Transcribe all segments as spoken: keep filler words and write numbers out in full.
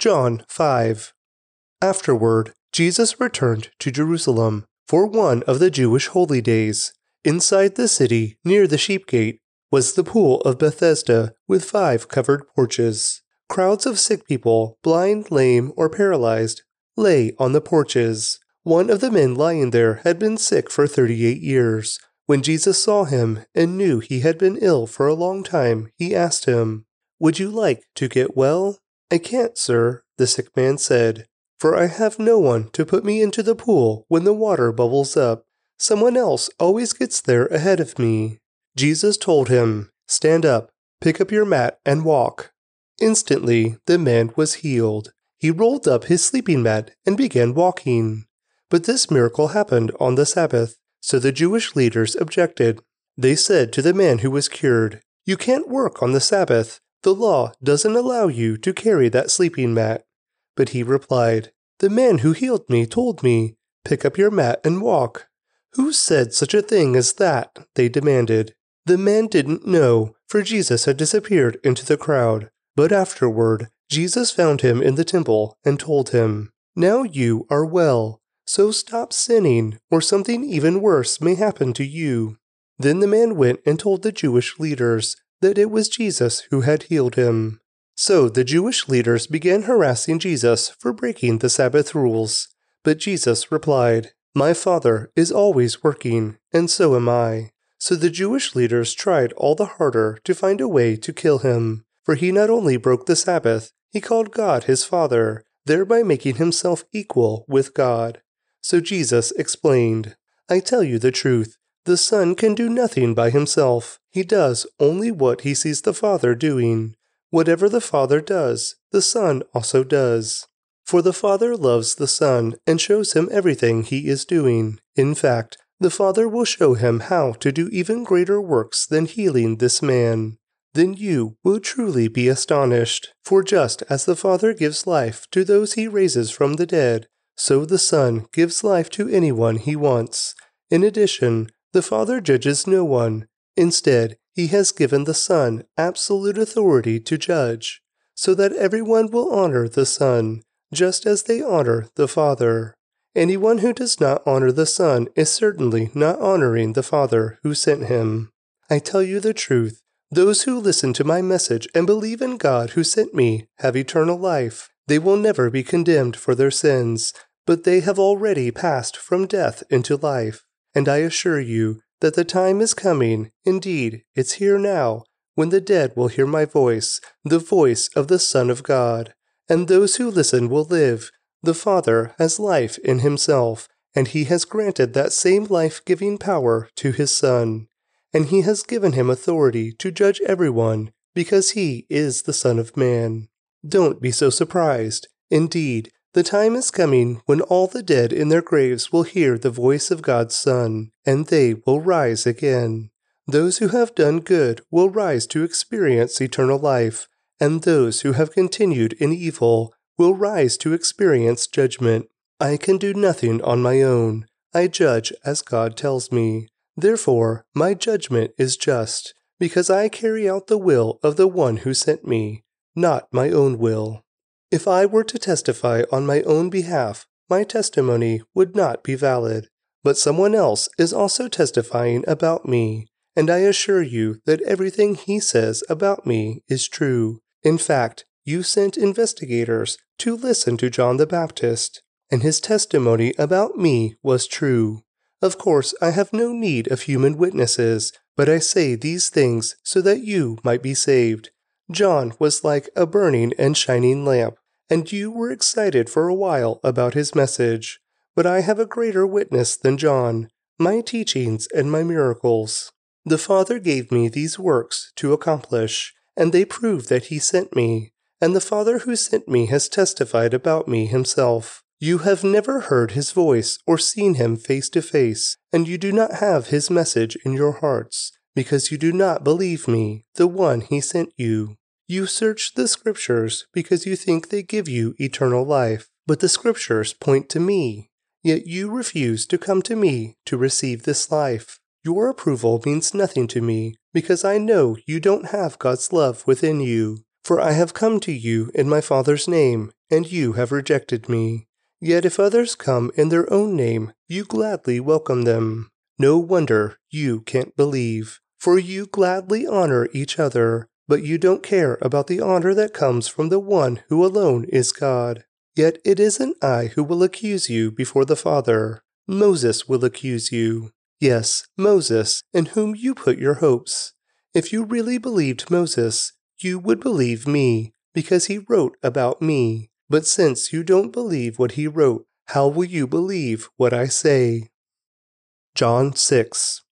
John five. Afterward, Jesus returned to Jerusalem for one of the Jewish holy days. Inside the city, near the sheep gate, was the pool of Bethesda with five covered porches. Crowds of sick people, blind, lame, or paralyzed, lay on the porches. One of the men lying there had been sick for thirty-eight years. When Jesus saw him and knew he had been ill for a long time, he asked him, "Would you like to get well?" "I can't, sir," the sick man said, "for I have no one to put me into the pool when the water bubbles up. Someone else always gets there ahead of me." Jesus told him, "Stand up, pick up your mat, and walk." Instantly, the man was healed. He rolled up his sleeping mat and began walking. But this miracle happened on the Sabbath, so the Jewish leaders objected. They said to the man who was cured, "You can't work on the Sabbath. The law doesn't allow you to carry that sleeping mat." But he replied, "The man who healed me told me, 'Pick up your mat and walk.'" "Who said such a thing as that?" they demanded. The man didn't know, for Jesus had disappeared into the crowd. But afterward, Jesus found him in the temple and told him, "Now you are well. So stop sinning, or something even worse may happen to you." Then the man went and told the Jewish leaders that it was Jesus who had healed him. So the Jewish leaders began harassing Jesus for breaking the Sabbath rules. But Jesus replied, "My Father is always working, and so am I." So the Jewish leaders tried all the harder to find a way to kill him, for he not only broke the Sabbath, he called God his Father, thereby making himself equal with God. So Jesus explained, "I tell you the truth, the Son can do nothing by himself. He does only what he sees the Father doing. Whatever the Father does, the Son also does. For the Father loves the Son and shows him everything he is doing. In fact, the Father will show him how to do even greater works than healing this man. Then you will truly be astonished. For just as the Father gives life to those he raises from the dead, so the Son gives life to anyone he wants. In addition, the Father judges no one. Instead, he has given the Son absolute authority to judge, so that everyone will honor the Son, just as they honor the Father. Anyone who does not honor the Son is certainly not honoring the Father who sent him. I tell you the truth, those who listen to my message and believe in God who sent me have eternal life. They will never be condemned for their sins, but they have already passed from death into life. And I assure you that the time is coming, indeed, it's here now, when the dead will hear my voice, the voice of the Son of God. And those who listen will live. The Father has life in himself, and he has granted that same life-giving power to his Son. And he has given him authority to judge everyone, because he is the Son of Man. Don't be so surprised. Indeed, the time is coming when all the dead in their graves will hear the voice of God's Son, and they will rise again. Those who have done good will rise to experience eternal life, and those who have continued in evil will rise to experience judgment. I can do nothing on my own. I judge as God tells me. Therefore, my judgment is just, because I carry out the will of the one who sent me, not my own will. If I were to testify on my own behalf, my testimony would not be valid. But someone else is also testifying about me, and I assure you that everything he says about me is true. In fact, you sent investigators to listen to John the Baptist, and his testimony about me was true. Of course, I have no need of human witnesses, but I say these things so that you might be saved. John was like a burning and shining lamp, and you were excited for a while about his message. But I have a greater witness than John, my teachings and my miracles. The Father gave me these works to accomplish, and they prove that he sent me. And the Father who sent me has testified about me himself. You have never heard his voice or seen him face to face, and you do not have his message in your hearts, because you do not believe me, the one he sent you. You search the Scriptures because you think they give you eternal life, but the Scriptures point to me. Yet you refuse to come to me to receive this life. Your approval means nothing to me, because I know you don't have God's love within you. For I have come to you in my Father's name, and you have rejected me. Yet if others come in their own name, you gladly welcome them. No wonder you can't believe, for you gladly honor each other, but you don't care about the honor that comes from the one who alone is God. Yet it isn't I who will accuse you before the Father. Moses will accuse you. Yes, Moses, in whom you put your hopes. If you really believed Moses, you would believe me, because he wrote about me. But since you don't believe what he wrote, how will you believe what I say? John six.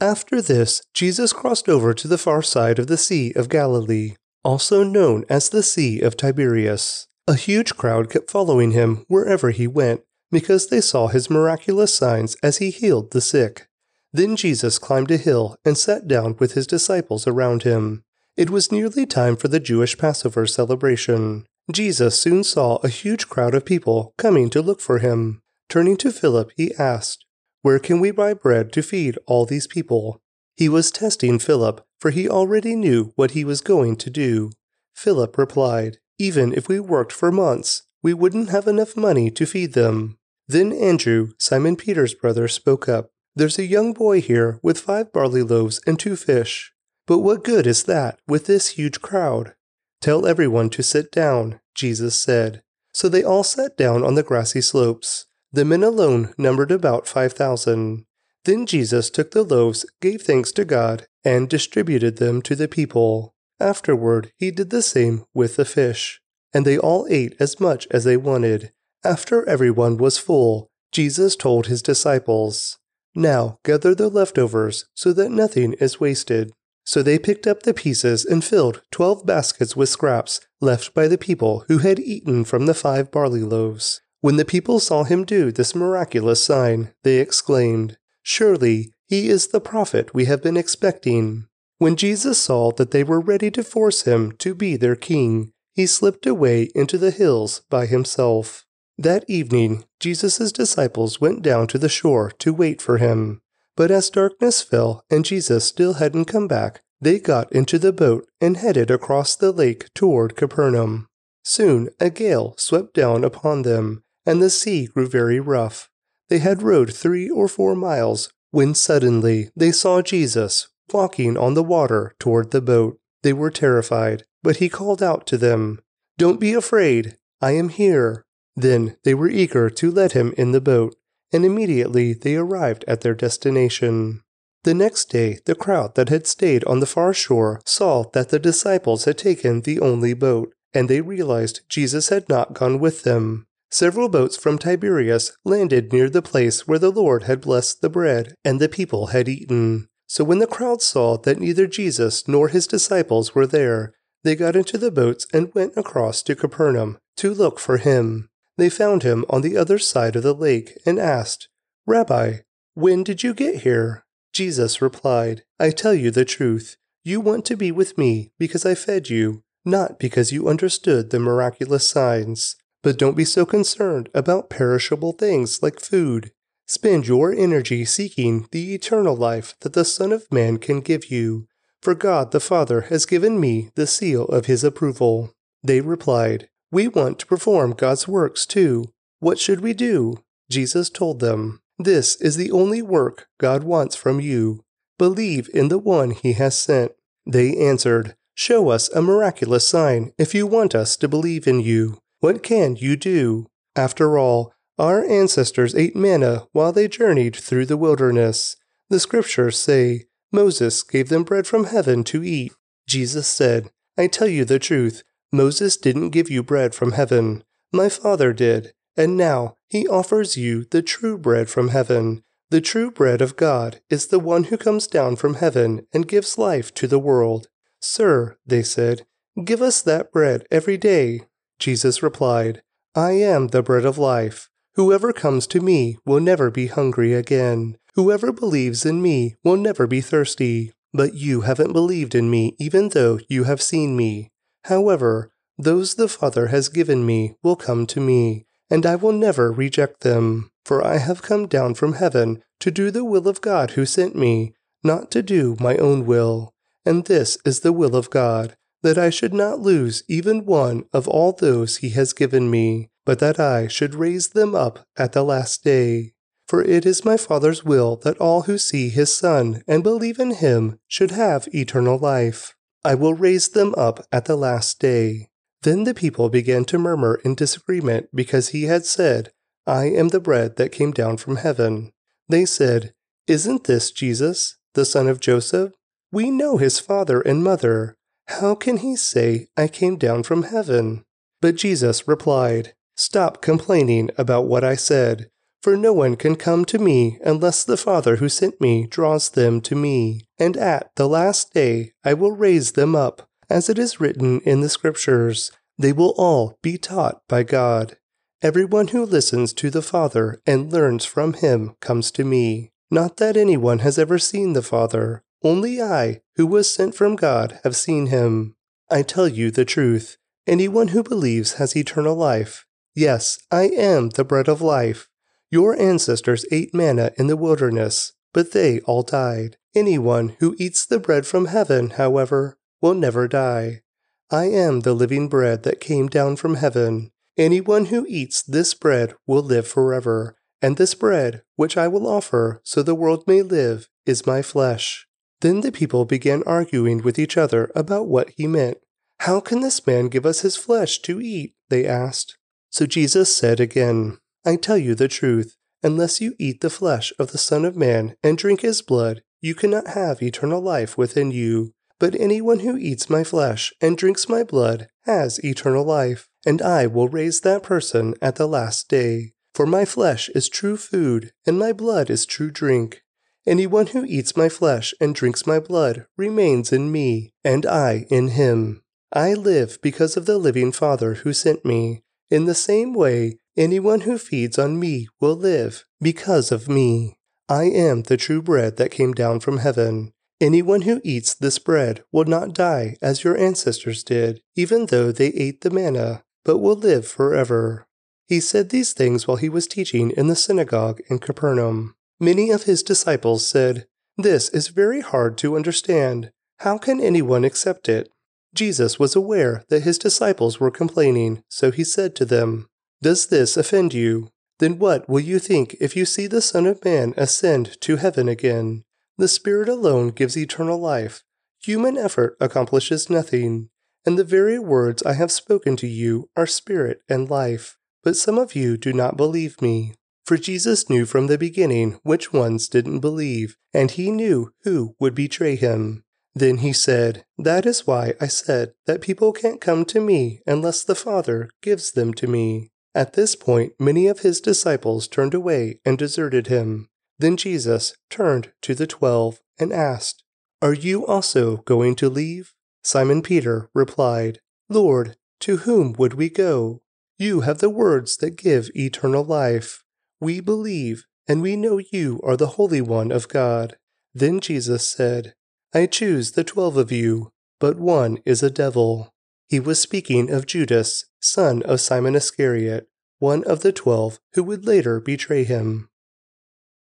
After this, Jesus crossed over to the far side of the Sea of Galilee, also known as the Sea of Tiberias. A huge crowd kept following him wherever he went, because they saw his miraculous signs as he healed the sick. Then Jesus climbed a hill and sat down with his disciples around him. It was nearly time for the Jewish Passover celebration. Jesus soon saw a huge crowd of people coming to look for him. Turning to Philip, he asked, "Where can we buy bread to feed all these people?" He was testing Philip, for he already knew what he was going to do. Philip replied, "Even if we worked for months, we wouldn't have enough money to feed them." Then Andrew, Simon Peter's brother, spoke up. "There's a young boy here with five barley loaves and two fish. But what good is that with this huge crowd?" "Tell everyone to sit down," Jesus said. So they all sat down on the grassy slopes. The men alone numbered about five thousand. Then Jesus took the loaves, gave thanks to God, and distributed them to the people. Afterward, he did the same with the fish, and they all ate as much as they wanted. After everyone was full, Jesus told his disciples, "Now gather the leftovers so that nothing is wasted." So they picked up the pieces and filled twelve baskets with scraps left by the people who had eaten from the five barley loaves. When the people saw him do this miraculous sign, they exclaimed, "Surely he is the prophet we have been expecting." When Jesus saw that they were ready to force him to be their king, he slipped away into the hills by himself. That evening, Jesus' disciples went down to the shore to wait for him. But as darkness fell and Jesus still hadn't come back, they got into the boat and headed across the lake toward Capernaum. Soon a gale swept down upon them, and the sea grew very rough. They had rowed three or four miles when suddenly they saw Jesus walking on the water toward the boat. They were terrified, but he called out to them, "Don't be afraid, I am here." Then they were eager to let him in the boat, and immediately they arrived at their destination. The next day, the crowd that had stayed on the far shore saw that the disciples had taken the only boat, and they realized Jesus had not gone with them. Several boats from Tiberias landed near the place where the Lord had blessed the bread and the people had eaten. So when the crowd saw that neither Jesus nor his disciples were there, they got into the boats and went across to Capernaum to look for him. They found him on the other side of the lake and asked, "Rabbi, when did you get here?" Jesus replied, "I tell you the truth. You want to be with me because I fed you, not because you understood the miraculous signs. But don't be so concerned about perishable things like food. Spend your energy seeking the eternal life that the Son of Man can give you, for God the Father has given me the seal of his approval." They replied, "We want to perform God's works too. What should we do?" Jesus told them, "This is the only work God wants from you. Believe in the one he has sent." They answered, "Show us a miraculous sign if you want us to believe in you. What can you do? After all, our ancestors ate manna while they journeyed through the wilderness. The scriptures say, Moses gave them bread from heaven to eat." Jesus said, "I tell you the truth, Moses didn't give you bread from heaven. My Father did, and now he offers you the true bread from heaven. The true bread of God is the one who comes down from heaven and gives life to the world." "Sir," they said, "give us that bread every day." Jesus replied, "I am the bread of life. Whoever comes to me will never be hungry again. Whoever believes in me will never be thirsty. But you haven't believed in me even though you have seen me. However, those the Father has given me will come to me, and I will never reject them. For I have come down from heaven to do the will of God who sent me, not to do my own will. And this is the will of God, that I should not lose even one of all those he has given me, but that I should raise them up at the last day. For it is my Father's will that all who see his Son and believe in him should have eternal life. I will raise them up at the last day. Then the people began to murmur in disagreement because he had said, I am the bread that came down from heaven. They said, Isn't this Jesus, the son of Joseph? We know his father and mother. How can he say, I came down from heaven? But Jesus replied, Stop complaining about what I said, for no one can come to me unless the Father who sent me draws them to me, and at the last day I will raise them up, as it is written in the Scriptures, they will all be taught by God. Everyone who listens to the Father and learns from him comes to me. Not that anyone has ever seen the Father, only I, who was sent from God, have seen him. I tell you the truth, anyone who believes has eternal life. Yes, I am the bread of life. Your ancestors ate manna in the wilderness, but they all died. Anyone who eats the bread from heaven, however, will never die. I am the living bread that came down from heaven. Anyone who eats this bread will live forever, and this bread, which I will offer so the world may live, is my flesh. Then the people began arguing with each other about what he meant. How can this man give us his flesh to eat? They asked. So Jesus said again, I tell you the truth, unless you eat the flesh of the Son of Man and drink his blood, you cannot have eternal life within you. But anyone who eats my flesh and drinks my blood has eternal life, and I will raise that person at the last day. For my flesh is true food, and my blood is true drink. Anyone who eats my flesh and drinks my blood remains in me, and I in him. I live because of the living Father who sent me. In the same way, anyone who feeds on me will live because of me. I am the true bread that came down from heaven. Anyone who eats this bread will not die as your ancestors did, even though they ate the manna, but will live forever. He said these things while he was teaching in the synagogue in Capernaum. Many of his disciples said, This is very hard to understand. How can anyone accept it? Jesus was aware that his disciples were complaining, so he said to them, Does this offend you? Then what will you think if you see the Son of Man ascend to heaven again? The Spirit alone gives eternal life. Human effort accomplishes nothing. And the very words I have spoken to you are spirit and life. But some of you do not believe me. For Jesus knew from the beginning which ones didn't believe, and he knew who would betray him. Then he said, That is why I said that people can't come to me unless the Father gives them to me. At this point, many of his disciples turned away and deserted him. Then Jesus turned to the twelve and asked, Are you also going to leave? Simon Peter replied, Lord, to whom would we go? You have the words that give eternal life. We believe, and we know you are the Holy One of God. Then Jesus said, I choose the twelve of you, but one is a devil. He was speaking of Judas, son of Simon Iscariot, one of the twelve who would later betray him.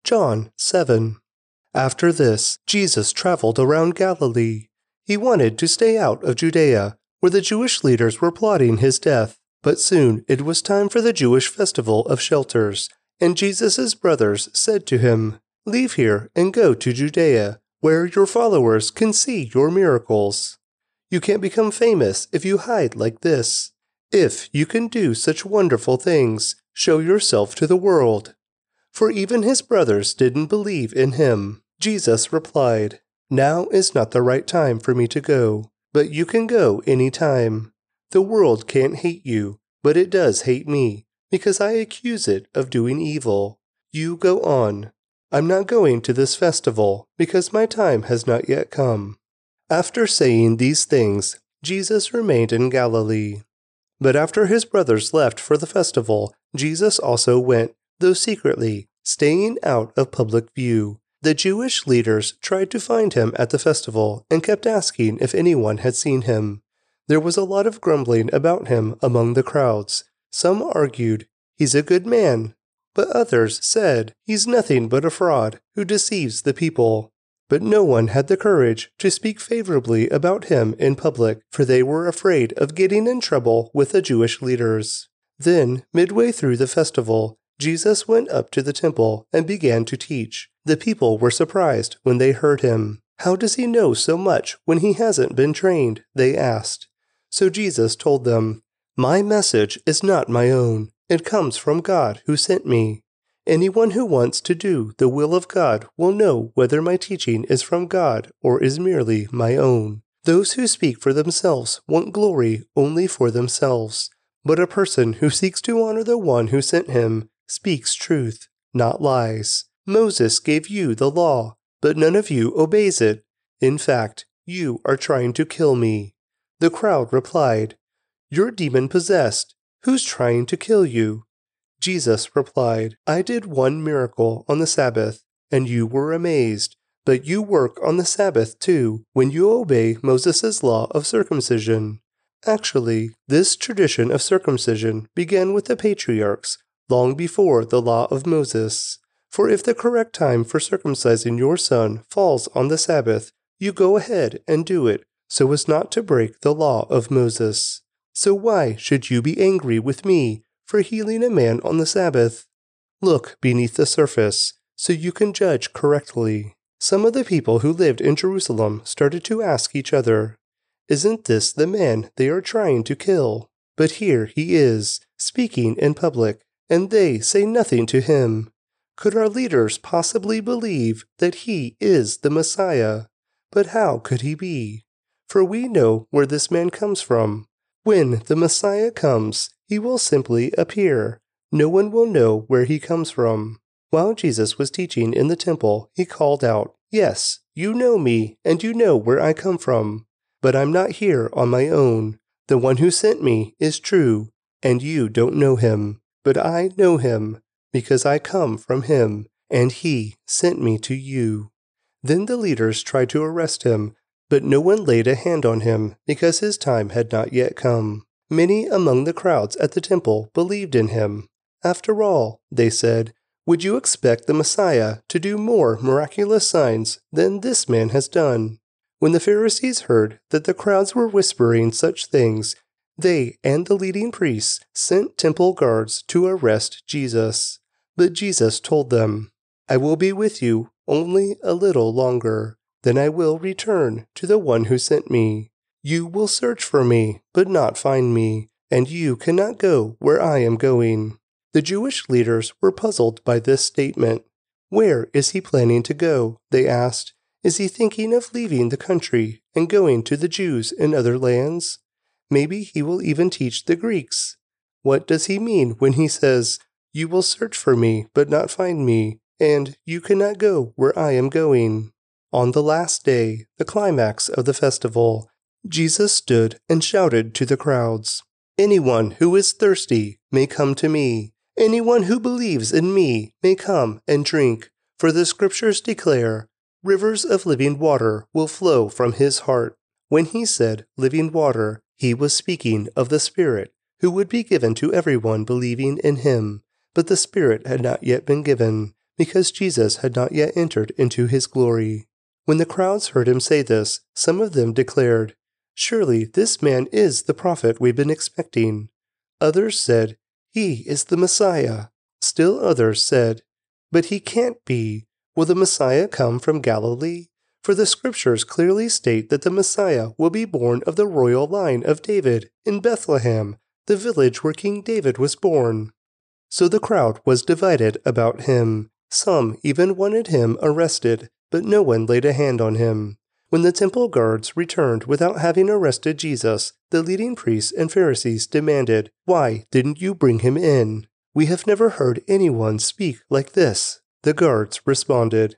John seven. After this, Jesus traveled around Galilee. He wanted to stay out of Judea, where the Jewish leaders were plotting his death, but soon it was time for the Jewish festival of shelters, and Jesus' brothers said to him, Leave here and go to Judea, where your followers can see your miracles. You can't become famous if you hide like this. If you can do such wonderful things, show yourself to the world. For even his brothers didn't believe in him. Jesus replied, Now is not the right time for me to go, but you can go any time. The world can't hate you, but it does hate me, because I accuse it of doing evil. You go on. I'm not going to this festival, because my time has not yet come. After saying these things, Jesus remained in Galilee. But after his brothers left for the festival, Jesus also went, though secretly, staying out of public view. The Jewish leaders tried to find him at the festival and kept asking if anyone had seen him. There was a lot of grumbling about him among the crowds. Some argued, He's a good man. But others said, He's nothing but a fraud who deceives the people. But no one had the courage to speak favorably about him in public, for they were afraid of getting in trouble with the Jewish leaders. Then, midway through the festival, Jesus went up to the temple and began to teach. The people were surprised when they heard him. "How does he know so much when he hasn't been trained?" they asked. So Jesus told them, "My message is not my own. It comes from God who sent me. Anyone who wants to do the will of God will know whether my teaching is from God or is merely my own. Those who speak for themselves want glory only for themselves, but a person who seeks to honor the one who sent him speaks truth, not lies. Moses gave you the law, but none of you obeys it. In fact, you are trying to kill me." The crowd replied, "You're demon-possessed. Who's trying to kill you?" Jesus replied, "I did one miracle on the Sabbath, and you were amazed, but you work on the Sabbath too, when you obey Moses' law of circumcision." Actually, this tradition of circumcision began with the patriarchs, long before the law of Moses. For if the correct time for circumcising your son falls on the Sabbath, you go ahead and do it, so as not to break the law of Moses. So why should you be angry with me for healing a man on the Sabbath? Look beneath the surface, so you can judge correctly. Some of the people who lived in Jerusalem started to ask each other, "Isn't this the man they are trying to kill? But here he is, speaking in public, and they say nothing to him. Could our leaders possibly believe that he is the Messiah? But how could he be? For we know where this man comes from. When the Messiah comes, he will simply appear. No one will know where he comes from." While Jesus was teaching in the temple, he called out, "Yes, you know me, and you know where I come from. But I'm not here on my own. The one who sent me is true, and you don't know him. But I know him, because I come from him, and he sent me to you." Then the leaders tried to arrest him, but no one laid a hand on him, because his time had not yet come. Many among the crowds at the temple believed in him. "After all," they said, "would you expect the Messiah to do more miraculous signs than this man has done?" When the Pharisees heard that the crowds were whispering such things, they and the leading priests sent temple guards to arrest Jesus. But Jesus told them, "I will be with you only a little longer, then I will return to the one who sent me. You will search for me, but not find me, and you cannot go where I am going." The Jewish leaders were puzzled by this statement. "Where is he planning to go?" they asked. "Is he thinking of leaving the country and going to the Jews in other lands? Maybe he will even teach the Greeks. What does he mean when he says, 'You will search for me, but not find me, and you cannot go where I am going'?" On the last day, the climax of the festival, Jesus stood and shouted to the crowds, "Anyone who is thirsty may come to me. Anyone who believes in me may come and drink, for the scriptures declare, rivers of living water will flow from his heart." When he said living water, he was speaking of the Spirit, who would be given to everyone believing in him. But the Spirit had not yet been given, because Jesus had not yet entered into his glory. When the crowds heard him say this, some of them declared, "Surely this man is the prophet we've been expecting." Others said, "He is the Messiah." Still others said, "But he can't be. Will the Messiah come from Galilee? For the scriptures clearly state that the Messiah will be born of the royal line of David in Bethlehem, the village where King David was born." So the crowd was divided about him. Some even wanted him arrested, but no one laid a hand on him. When the temple guards returned without having arrested Jesus, the leading priests and Pharisees demanded, "Why didn't you bring him in? We have never heard anyone speak like this." The guards responded,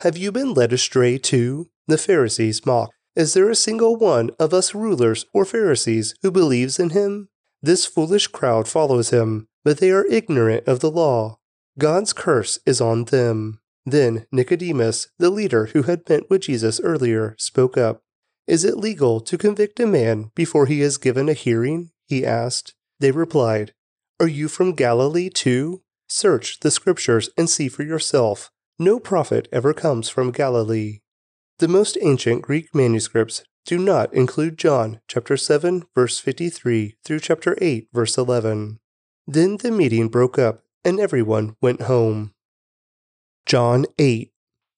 "Have you been led astray too?" The Pharisees mocked, "Is there a single one of us rulers or Pharisees who believes in him? This foolish crowd follows him, but they are ignorant of the law. God's curse is on them." Then Nicodemus, the leader who had met with Jesus earlier, spoke up. "Is it legal to convict a man before he is given a hearing?" he asked. They replied, "Are you from Galilee too? Search the scriptures and see for yourself. No prophet ever comes from Galilee." The most ancient Greek manuscripts do not include John chapter seven verse fifty-three through chapter eight verse eleven. Then the meeting broke up and everyone went home. John eight.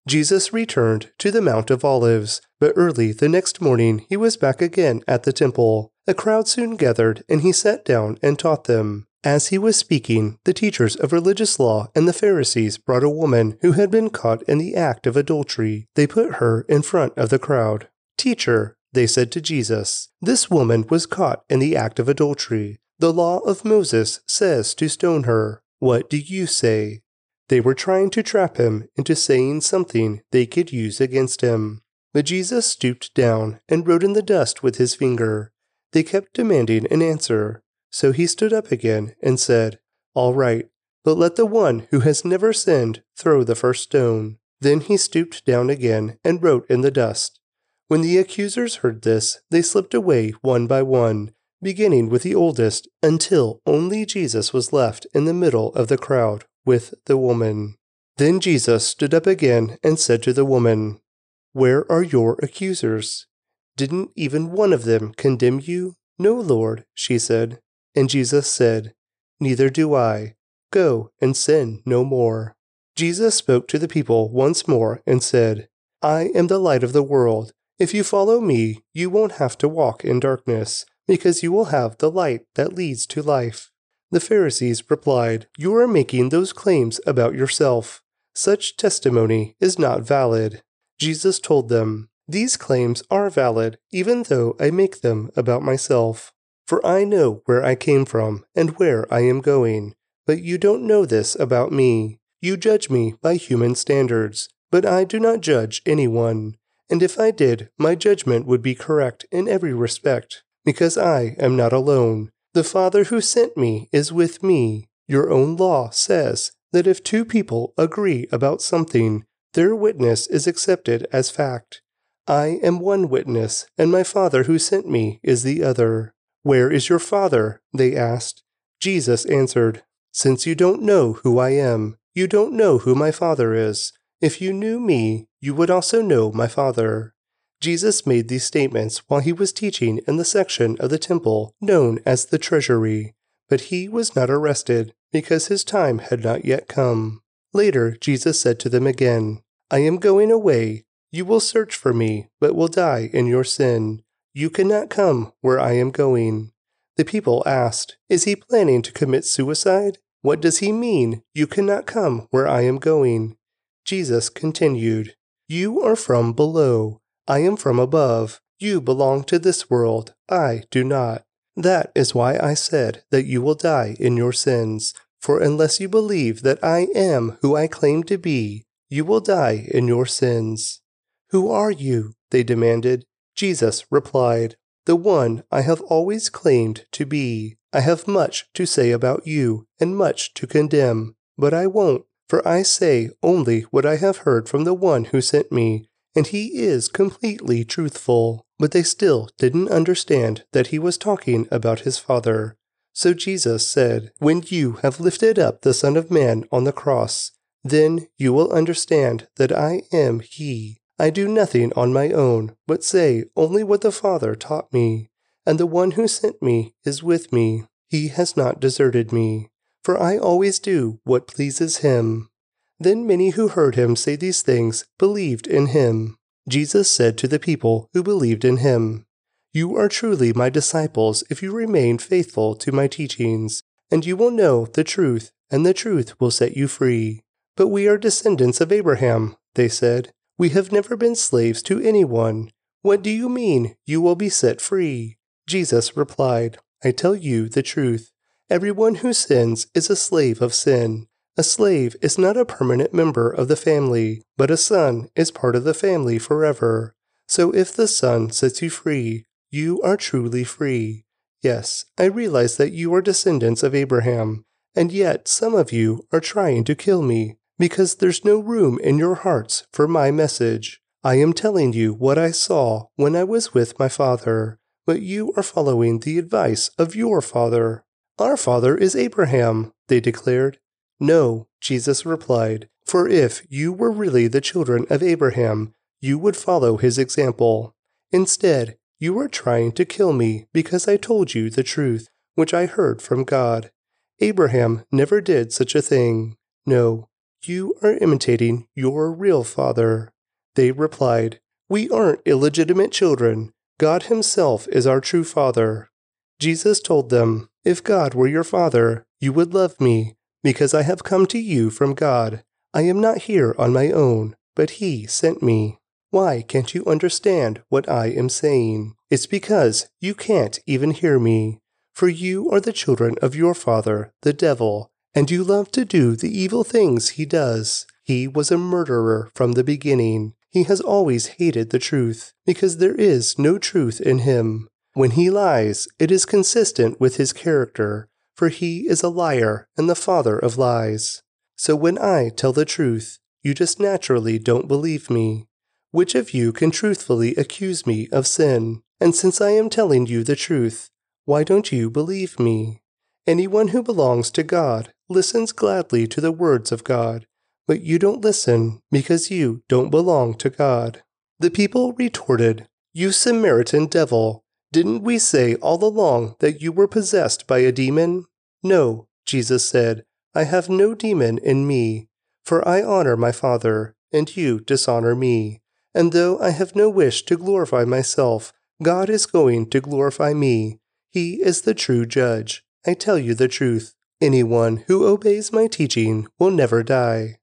Jesus returned to the Mount of Olives, but early the next morning he was back again at the temple. A crowd soon gathered, and he sat down and taught them. As he was speaking, the teachers of religious law and the Pharisees brought a woman who had been caught in the act of adultery. They put her in front of the crowd. "Teacher," they said to Jesus, "this woman was caught in the act of adultery. The law of Moses says to stone her. What do you say?" They were trying to trap him into saying something they could use against him. But Jesus stooped down and wrote in the dust with his finger. They kept demanding an answer. So he stood up again and said, "All right, but let the one who has never sinned throw the first stone." Then he stooped down again and wrote in the dust. When the accusers heard this, they slipped away one by one, beginning with the oldest, until only Jesus was left in the middle of the crowd with the woman. Then Jesus stood up again and said to the woman, "Where are your accusers? Didn't even one of them condemn you?" "No, Lord," she said. And Jesus said, "Neither do I. Go and sin no more." Jesus spoke to the people once more and said, "I am the light of the world. If you follow me, you won't have to walk in darkness, because you will have the light that leads to life." The Pharisees replied, "You are making those claims about yourself. Such testimony is not valid." Jesus told them, "These claims are valid, even though I make them about myself. For I know where I came from and where I am going, but you don't know this about me. You judge me by human standards, but I do not judge anyone. And if I did, my judgment would be correct in every respect, because I am not alone. The Father who sent me is with me. Your own law says that if two people agree about something, their witness is accepted as fact. I am one witness, and my Father who sent me is the other." "Where is your father?" they asked. Jesus answered, "Since you don't know who I am, you don't know who my Father is. If you knew me, you would also know my Father." Jesus made these statements while he was teaching in the section of the temple known as the treasury, but he was not arrested because his time had not yet come. Later, Jesus said to them again, "I am going away. You will search for me, but will die in your sin. You cannot come where I am going." The people asked, "Is he planning to commit suicide? What does he mean, you cannot come where I am going?" Jesus continued, "You are from below. I am from above. You belong to this world. I do not. That is why I said that you will die in your sins. For unless you believe that I am who I claim to be, you will die in your sins." "Who are you?" they demanded. Jesus replied, "The one I have always claimed to be. I have much to say about you and much to condemn, but I won't, for I say only what I have heard from the one who sent me, and he is completely truthful." But they still didn't understand that he was talking about his Father. So Jesus said, "When you have lifted up the Son of Man on the cross, then you will understand that I am he. I do nothing on my own, but say only what the Father taught me, and the one who sent me is with me. He has not deserted me, for I always do what pleases him." Then many who heard him say these things believed in him. Jesus said to the people who believed in him, "You are truly my disciples if you remain faithful to my teachings, and you will know the truth, and the truth will set you free." "But we are descendants of Abraham," they said. "We have never been slaves to anyone. What do you mean you will be set free?" Jesus replied, "I tell you the truth. Everyone who sins is a slave of sin. A slave is not a permanent member of the family, but a son is part of the family forever. So if the son sets you free, you are truly free. Yes, I realize that you are descendants of Abraham, and yet some of you are trying to kill me, because there's no room in your hearts for my message. I am telling you what I saw when I was with my Father, but you are following the advice of your father." "Our father is Abraham," they declared. "No," Jesus replied, "for if you were really the children of Abraham, you would follow his example. Instead, you are trying to kill me because I told you the truth, which I heard from God. Abraham never did such a thing. No, you are imitating your real father." They replied, "We aren't illegitimate children. God himself is our true father." Jesus told them, "If God were your father, you would love me, because I have come to you from God. I am not here on my own, but he sent me. Why can't you understand what I am saying? It's because you can't even hear me. For you are the children of your father, the devil, and you love to do the evil things he does. He was a murderer from the beginning. He has always hated the truth, because there is no truth in him. When he lies, it is consistent with his character, for he is a liar and the father of lies. So when I tell the truth, you just naturally don't believe me. Which of you can truthfully accuse me of sin? And since I am telling you the truth, why don't you believe me? Anyone who belongs to God listens gladly to the words of God, but you don't listen because you don't belong to God." The people retorted, "You Samaritan devil, didn't we say all along that you were possessed by a demon?" "No," Jesus said, "I have no demon in me, for I honor my Father, and you dishonor me. And though I have no wish to glorify myself, God is going to glorify me. He is the true judge. I tell you the truth. Anyone who obeys my teaching will never die."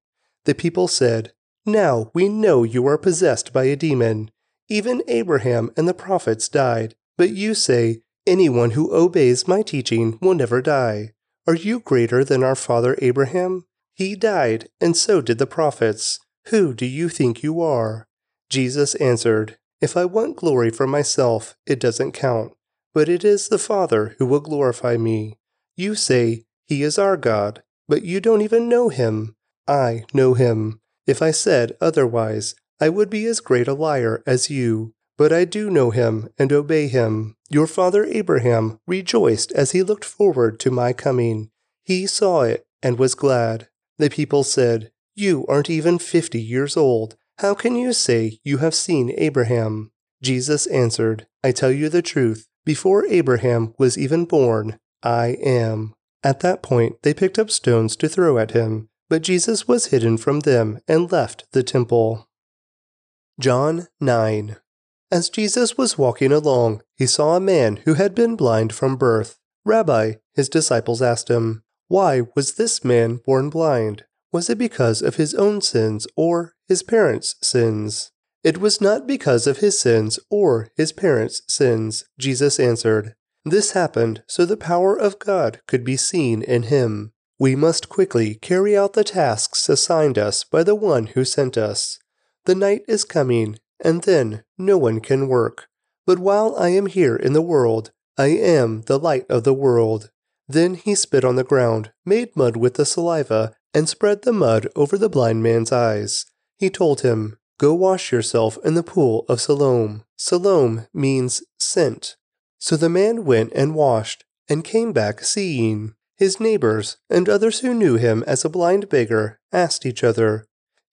The people said, "Now we know you are possessed by a demon. Even Abraham and the prophets died, but you say, 'Anyone who obeys my teaching will never die.' Are you greater than our father Abraham? He died, and so did the prophets. Who do you think you are?" Jesus answered, "If I want glory for myself, it doesn't count. But it is the Father who will glorify me. You say, 'He is our God,' but you don't even know him. I know him. If I said otherwise, I would be as great a liar as you. But I do know him and obey him. Your father Abraham rejoiced as he looked forward to my coming. He saw it and was glad." The people said, "You aren't even fifty years old. How can you say you have seen Abraham?" Jesus answered, "I tell you the truth. Before Abraham was even born, I am." At that point, they picked up stones to throw at him, but Jesus was hidden from them and left the temple. John nine. As Jesus was walking along, he saw a man who had been blind from birth. "Rabbi," his disciples asked him, "why was this man born blind? Was it because of his own sins or his parents' sins?" "It was not because of his sins or his parents' sins," Jesus answered. "This happened so the power of God could be seen in him. We must quickly carry out the tasks assigned us by the one who sent us. The night is coming, and then no one can work. But while I am here in the world, I am the light of the world." Then he spit on the ground, made mud with the saliva, and spread the mud over the blind man's eyes. He told him, "Go wash yourself in the pool of Siloam." Siloam means sent. So the man went and washed, and came back seeing. His neighbors and others who knew him as a blind beggar asked each other,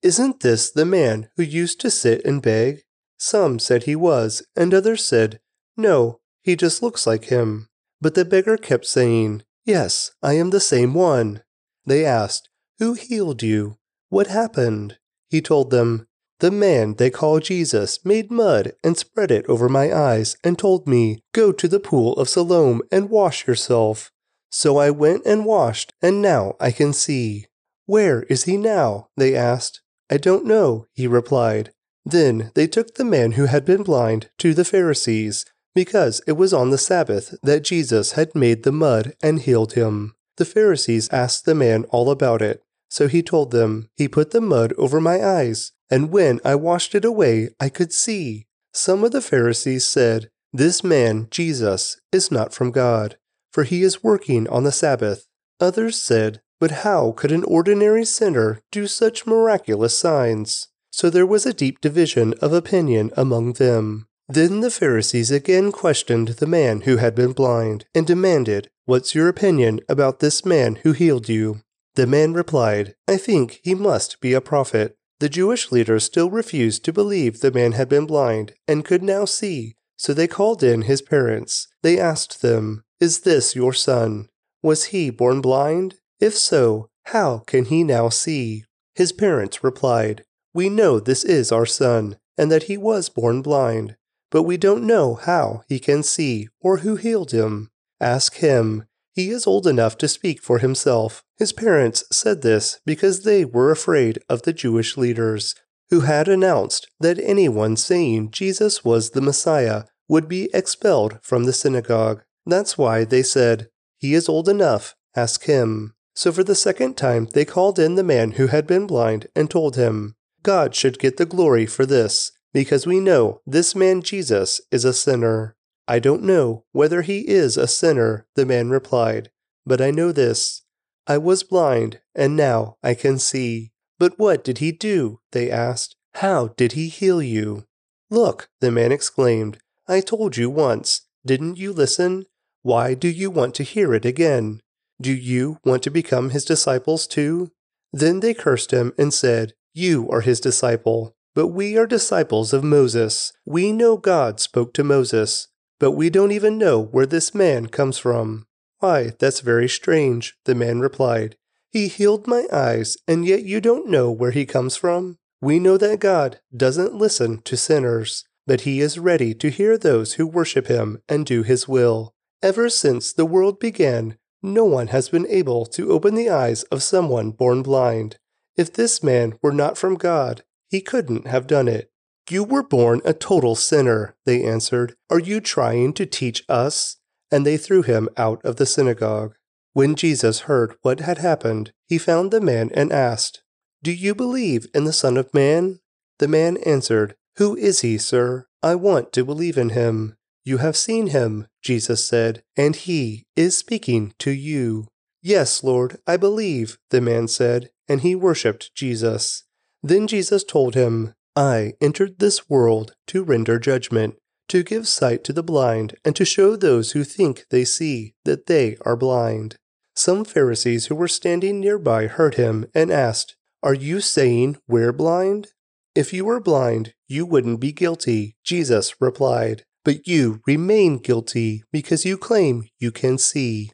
"Isn't this the man who used to sit and beg?" Some said he was, and others said, "No, he just looks like him." But the beggar kept saying, "Yes, I am the same one." They asked, "Who healed you? What happened?" He told them, "The man they call Jesus made mud and spread it over my eyes and told me, 'Go to the pool of Siloam and wash yourself.' So I went and washed, and now I can see." "Where is he now?" they asked. "I don't know," he replied. Then they took the man who had been blind to the Pharisees, because it was on the Sabbath that Jesus had made the mud and healed him. The Pharisees asked the man all about it. So he told them, "He put the mud over my eyes, and when I washed it away, I could see." Some of the Pharisees said, "This man, Jesus, is not from God, for he is working on the Sabbath." Others said, "But how could an ordinary sinner do such miraculous signs?" So there was a deep division of opinion among them. Then the Pharisees again questioned the man who had been blind and demanded, "What's your opinion about this man who healed you?" The man replied, "I think he must be a prophet. The Jewish leaders still refused to believe the man had been blind and could now see, so they called in his parents. They asked them, "Is this your son? Was he born blind? If so, how can he now see?" His parents replied, "We know this is our son, and that he was born blind, but we don't know how he can see or who healed him. Ask him. He is old enough to speak for himself." His parents said this because they were afraid of the Jewish leaders, who had announced that anyone saying Jesus was the Messiah would be expelled from the synagogue. That's why they said, "He is old enough, ask him." So for the second time they called in the man who had been blind and told him, "God should get the glory for this, because we know this man Jesus is a sinner." "I don't know whether he is a sinner," the man replied, "but I know this. I was blind, and now I can see." "But what did he do?" they asked. "How did he heal you?" "Look," the man exclaimed, "I told you once. Didn't you listen? Why do you want to hear it again? Do you want to become his disciples too?" Then they cursed him and said, "You are his disciple, but we are disciples of Moses. We know God spoke to Moses, but we don't even know where this man comes from." "Why, that's very strange," the man replied. "He healed my eyes, and yet you don't know where he comes from? We know that God doesn't listen to sinners, but he is ready to hear those who worship him and do his will. Ever since the world began, no one has been able to open the eyes of someone born blind. If this man were not from God, he couldn't have done it." "You were born a total sinner," they answered. "Are you trying to teach us?" And they threw him out of the synagogue. When Jesus heard what had happened, he found the man and asked, "Do you believe in the Son of Man?" The man answered, "Who is he, sir? I want to believe in him." "You have seen him," Jesus said, "and he is speaking to you." "Yes, Lord, I believe," the man said, and he worshipped Jesus. Then Jesus told him, "I entered this world to render judgment, to give sight to the blind, and to show those who think they see that they are blind." Some Pharisees who were standing nearby heard him and asked, "Are you saying we're blind?" "If you were blind, you wouldn't be guilty," Jesus replied, "but you remain guilty because you claim you can see."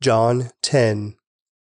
John ten.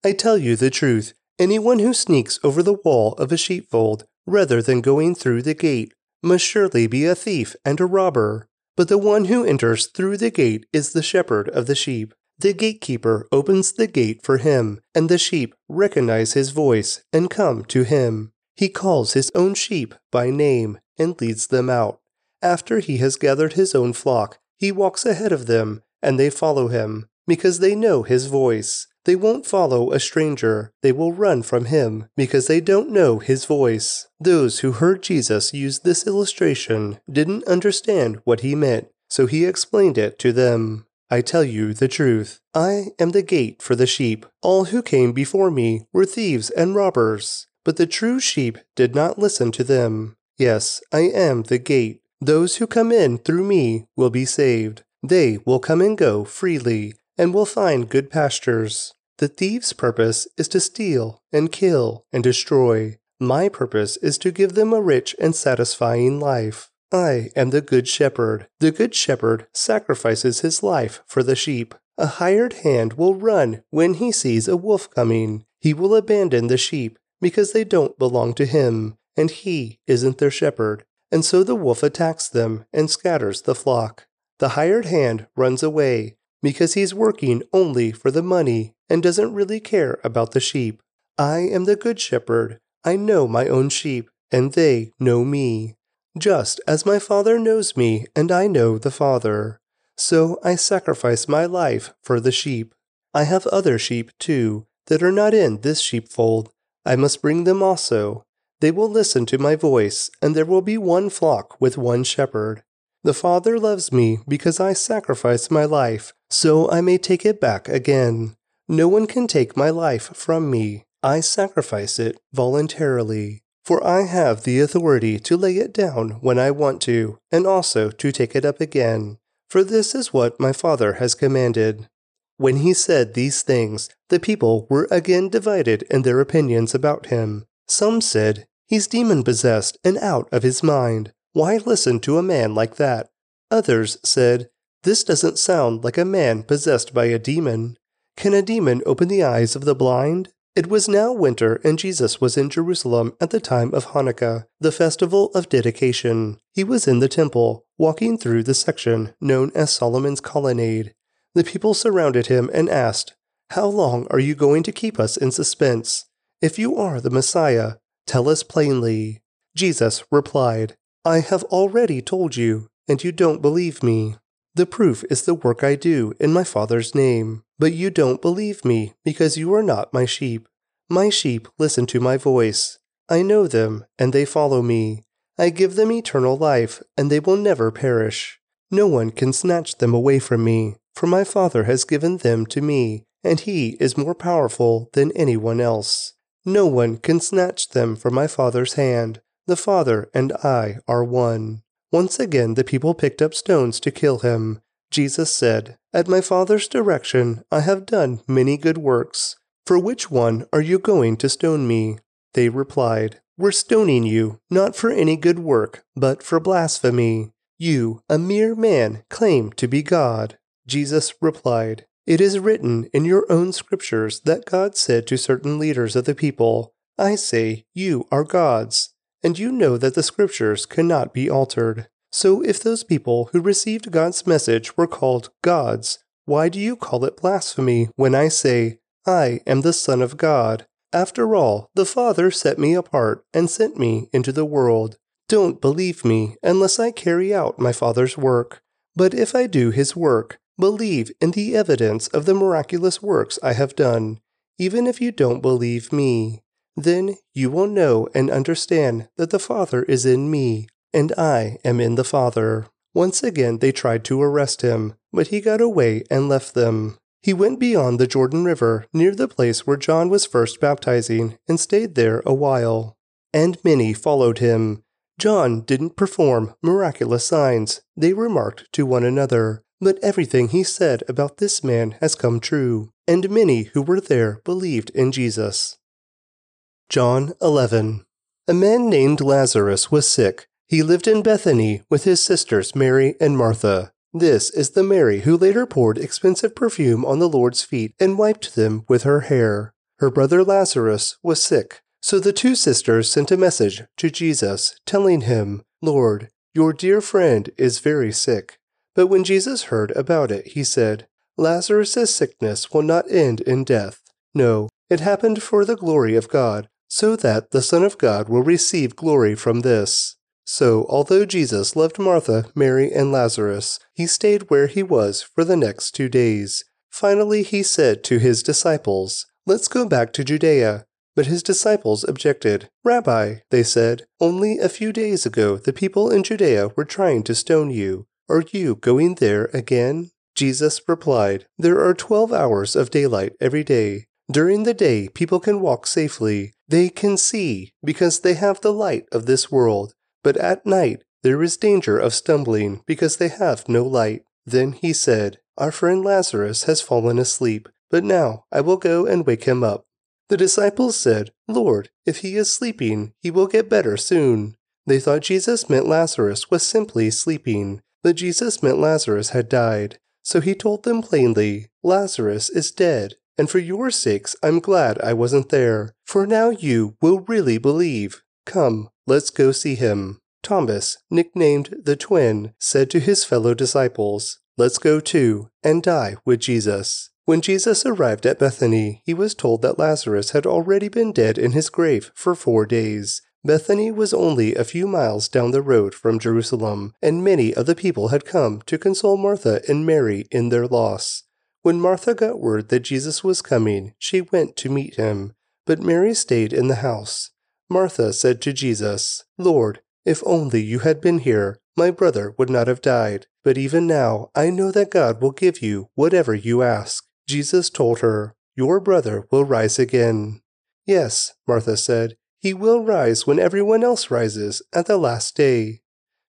"I tell you the truth, anyone who sneaks over the wall of a sheepfold rather than going through the gate must surely be a thief and a robber. But the one who enters through the gate is the shepherd of the sheep. The gatekeeper opens the gate for him, and the sheep recognize his voice and come to him. He calls his own sheep by name and leads them out. After he has gathered his own flock, he walks ahead of them, and they follow him, because they know his voice. They won't follow a stranger. They will run from him, because they don't know his voice." Those who heard Jesus use this illustration didn't understand what he meant, so he explained it to them. "I tell you the truth. I am the gate for the sheep. All who came before me were thieves and robbers, but the true sheep did not listen to them. Yes, I am the gate. Those who come in through me will be saved. They will come and go freely, and will find good pastures. The thief's purpose is to steal and kill and destroy. My purpose is to give them a rich and satisfying life. I am the good shepherd. The good shepherd sacrifices his life for the sheep. A hired hand will run when he sees a wolf coming. He will abandon the sheep because they don't belong to him, and he isn't their shepherd. And so the wolf attacks them and scatters the flock. The hired hand runs away, because he's working only for the money and doesn't really care about the sheep. I am the good shepherd. I know my own sheep, and they know me. Just as my Father knows me, and I know the Father, so I sacrifice my life for the sheep. I have other sheep, too, that are not in this sheepfold. I must bring them also. They will listen to my voice, and there will be one flock with one shepherd. The Father loves me because I sacrifice my life, so I may take it back again. No one can take my life from me. I sacrifice it voluntarily, for I have the authority to lay it down when I want to, and also to take it up again. For this is what my Father has commanded." When he said these things, the people were again divided in their opinions about him. Some said, "He's demon-possessed and out of his mind. Why listen to a man like that?" Others said, "This doesn't sound like a man possessed by a demon. Can a demon open the eyes of the blind?" It was now winter, and Jesus was in Jerusalem at the time of Hanukkah, the festival of dedication. He was in the temple, walking through the section known as Solomon's Colonnade. The people surrounded him and asked, "How long are you going to keep us in suspense? If you are the Messiah, tell us plainly." Jesus replied, "I have already told you, and you don't believe me. The proof is the work I do in my Father's name. But you don't believe me, because you are not my sheep. My sheep listen to my voice. I know them, and they follow me. I give them eternal life, and they will never perish. No one can snatch them away from me, for my Father has given them to me, and he is more powerful than anyone else. No one can snatch them from my Father's hand. The Father and I are one." Once again the people picked up stones to kill him. Jesus said, "At my Father's direction I have done many good works. For which one are you going to stone me?" They replied, "We're stoning you, not for any good work, but for blasphemy. You, a mere man, claim to be God." Jesus replied, "It is written in your own scriptures that God said to certain leaders of the people, 'I say, you are gods,' and you know that the scriptures cannot be altered. So if those people who received God's message were called gods, why do you call it blasphemy when I say, 'I am the Son of God'? After all, the Father set me apart and sent me into the world. Don't believe me unless I carry out my Father's work. But if I do his work, believe in the evidence of the miraculous works I have done, even if you don't believe me. Then you will know and understand that the Father is in me, and I am in the Father." Once again they tried to arrest him, but he got away and left them. He went beyond the Jordan River, near the place where John was first baptizing, and stayed there a while. And many followed him. John didn't perform miraculous signs, they remarked to one another, but everything he said about this man has come true, and many who were there believed in Jesus. John eleven. A man named Lazarus was sick. He lived in Bethany with his sisters Mary and Martha. This is the Mary who later poured expensive perfume on the Lord's feet and wiped them with her hair. Her brother Lazarus was sick, so the two sisters sent a message to Jesus, telling him, "Lord, your dear friend is very sick." But when Jesus heard about it, he said, "Lazarus' sickness will not end in death. No, it happened for the glory of God, so that the Son of God will receive glory from this." So, although Jesus loved Martha, Mary, and Lazarus, he stayed where he was for the next two days. Finally, he said to his disciples, "Let's go back to Judea." But his disciples objected. "Rabbi," they said, "only a few days ago the people in Judea were trying to stone you. Are you going there again?" Jesus replied, "There are twelve hours of daylight every day. During the day people can walk safely. They can see, because they have the light of this world. But at night there is danger of stumbling, because they have no light." Then he said, "Our friend Lazarus has fallen asleep, but now I will go and wake him up." The disciples said, "Lord, if he is sleeping, he will get better soon." They thought Jesus meant Lazarus was simply sleeping, but Jesus meant Lazarus had died. So he told them plainly, "Lazarus is dead, and for your sakes I'm glad I wasn't there, for now you will really believe. Come, let's go see him." Thomas, nicknamed the twin, said to his fellow disciples, "Let's go too, and die with Jesus." When Jesus arrived at Bethany, he was told that Lazarus had already been dead in his grave for four days. Bethany was only a few miles down the road from Jerusalem, and many of the people had come to console Martha and Mary in their loss. When Martha got word that Jesus was coming, she went to meet him, but Mary stayed in the house. Martha said to Jesus, "Lord, if only you had been here, my brother would not have died. But even now I know that God will give you whatever you ask." Jesus told her, "Your brother will rise again." "Yes," Martha said, "he will rise when everyone else rises at the last day."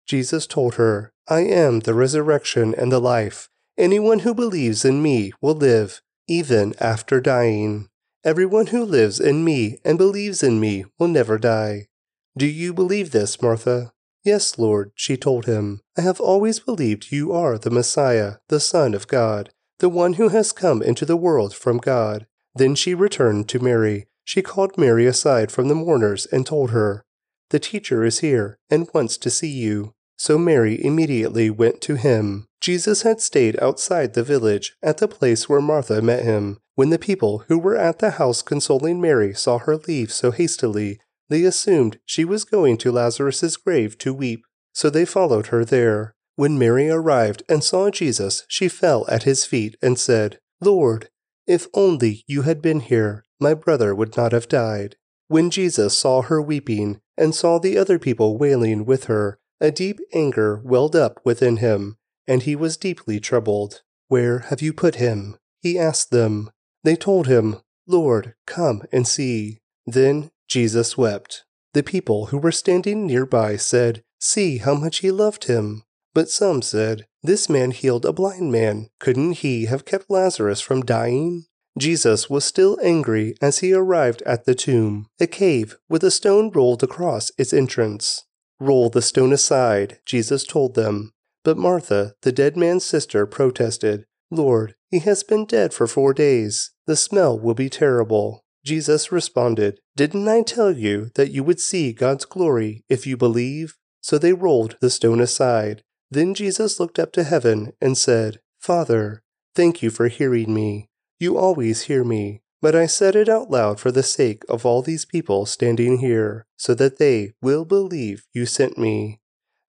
Jesus told her, "I am the resurrection and the life. Anyone who believes in me will live, even after dying. Everyone who lives in me and believes in me will never die. Do you believe this, Martha? Yes, Lord, she told him. I have always believed you are the Messiah, the Son of God, the one who has come into the world from God. Then she returned to Mary. She called Mary aside from the mourners and told her, The teacher is here and wants to see you. So Mary immediately went to him. Jesus had stayed outside the village, at the place where Martha met him. When the people who were at the house consoling Mary saw her leave so hastily, they assumed she was going to Lazarus's grave to weep, so they followed her there. When Mary arrived and saw Jesus, she fell at his feet and said, Lord, if only you had been here, my brother would not have died. When Jesus saw her weeping and saw the other people wailing with her, a deep anger welled up within him, and he was deeply troubled. Where have you put him? He asked them. They told him, Lord, come and see. Then Jesus wept. The people who were standing nearby said, See how much he loved him. But some said, This man healed a blind man. Couldn't he have kept Lazarus from dying? Jesus was still angry as he arrived at the tomb, a cave with a stone rolled across its entrance. Roll the stone aside, Jesus told them. But Martha, the dead man's sister, protested, Lord, he has been dead for four days. The smell will be terrible. Jesus responded, Didn't I tell you that you would see God's glory if you believe? So they rolled the stone aside. Then Jesus looked up to heaven and said, Father, thank you for hearing me. You always hear me, but I said it out loud for the sake of all these people standing here, so that they will believe you sent me.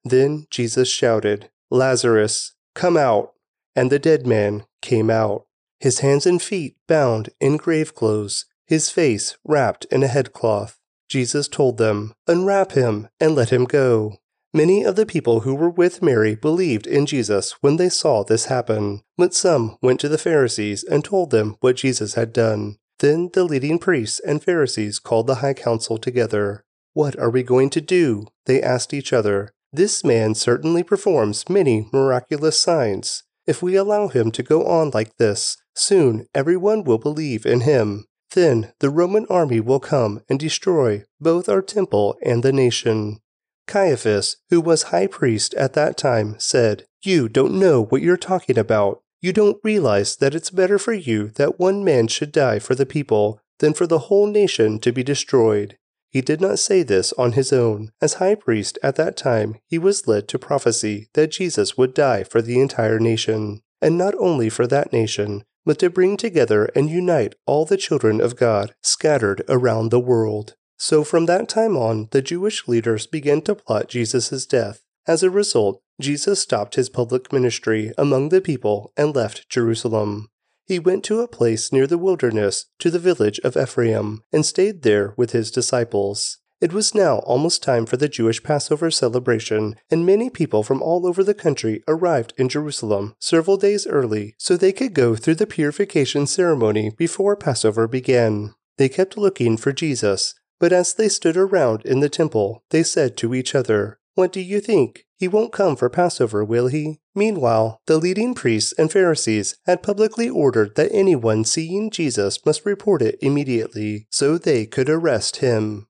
Then Jesus shouted, Lazarus, come out! And the dead man came out, his hands and feet bound in grave clothes, his face wrapped in a headcloth. Jesus told them, Unwrap him and let him go. Many of the people who were with Mary believed in Jesus when they saw this happen, but some went to the Pharisees and told them what Jesus had done. Then the leading priests and Pharisees called the high council together. What are we going to do? They asked each other. This man certainly performs many miraculous signs. If we allow him to go on like this, soon everyone will believe in him. Then the Roman army will come and destroy both our temple and the nation. Caiaphas, who was high priest at that time, said, You don't know what you're talking about. You don't realize that it's better for you that one man should die for the people than for the whole nation to be destroyed. He did not say this on his own. As high priest at that time, he was led to prophesy that Jesus would die for the entire nation, and not only for that nation, but to bring together and unite all the children of God scattered around the world. So from that time on, the Jewish leaders began to plot Jesus' death. As a result, Jesus stopped his public ministry among the people and left Jerusalem. He went to a place near the wilderness, to the village of Ephraim, and stayed there with his disciples. It was now almost time for the Jewish Passover celebration, and many people from all over the country arrived in Jerusalem several days early so they could go through the purification ceremony before Passover began. They kept looking for Jesus. But as they stood around in the temple, they said to each other, What do you think? He won't come for Passover, will he? Meanwhile, the leading priests and Pharisees had publicly ordered that anyone seeing Jesus must report it immediately, so they could arrest him.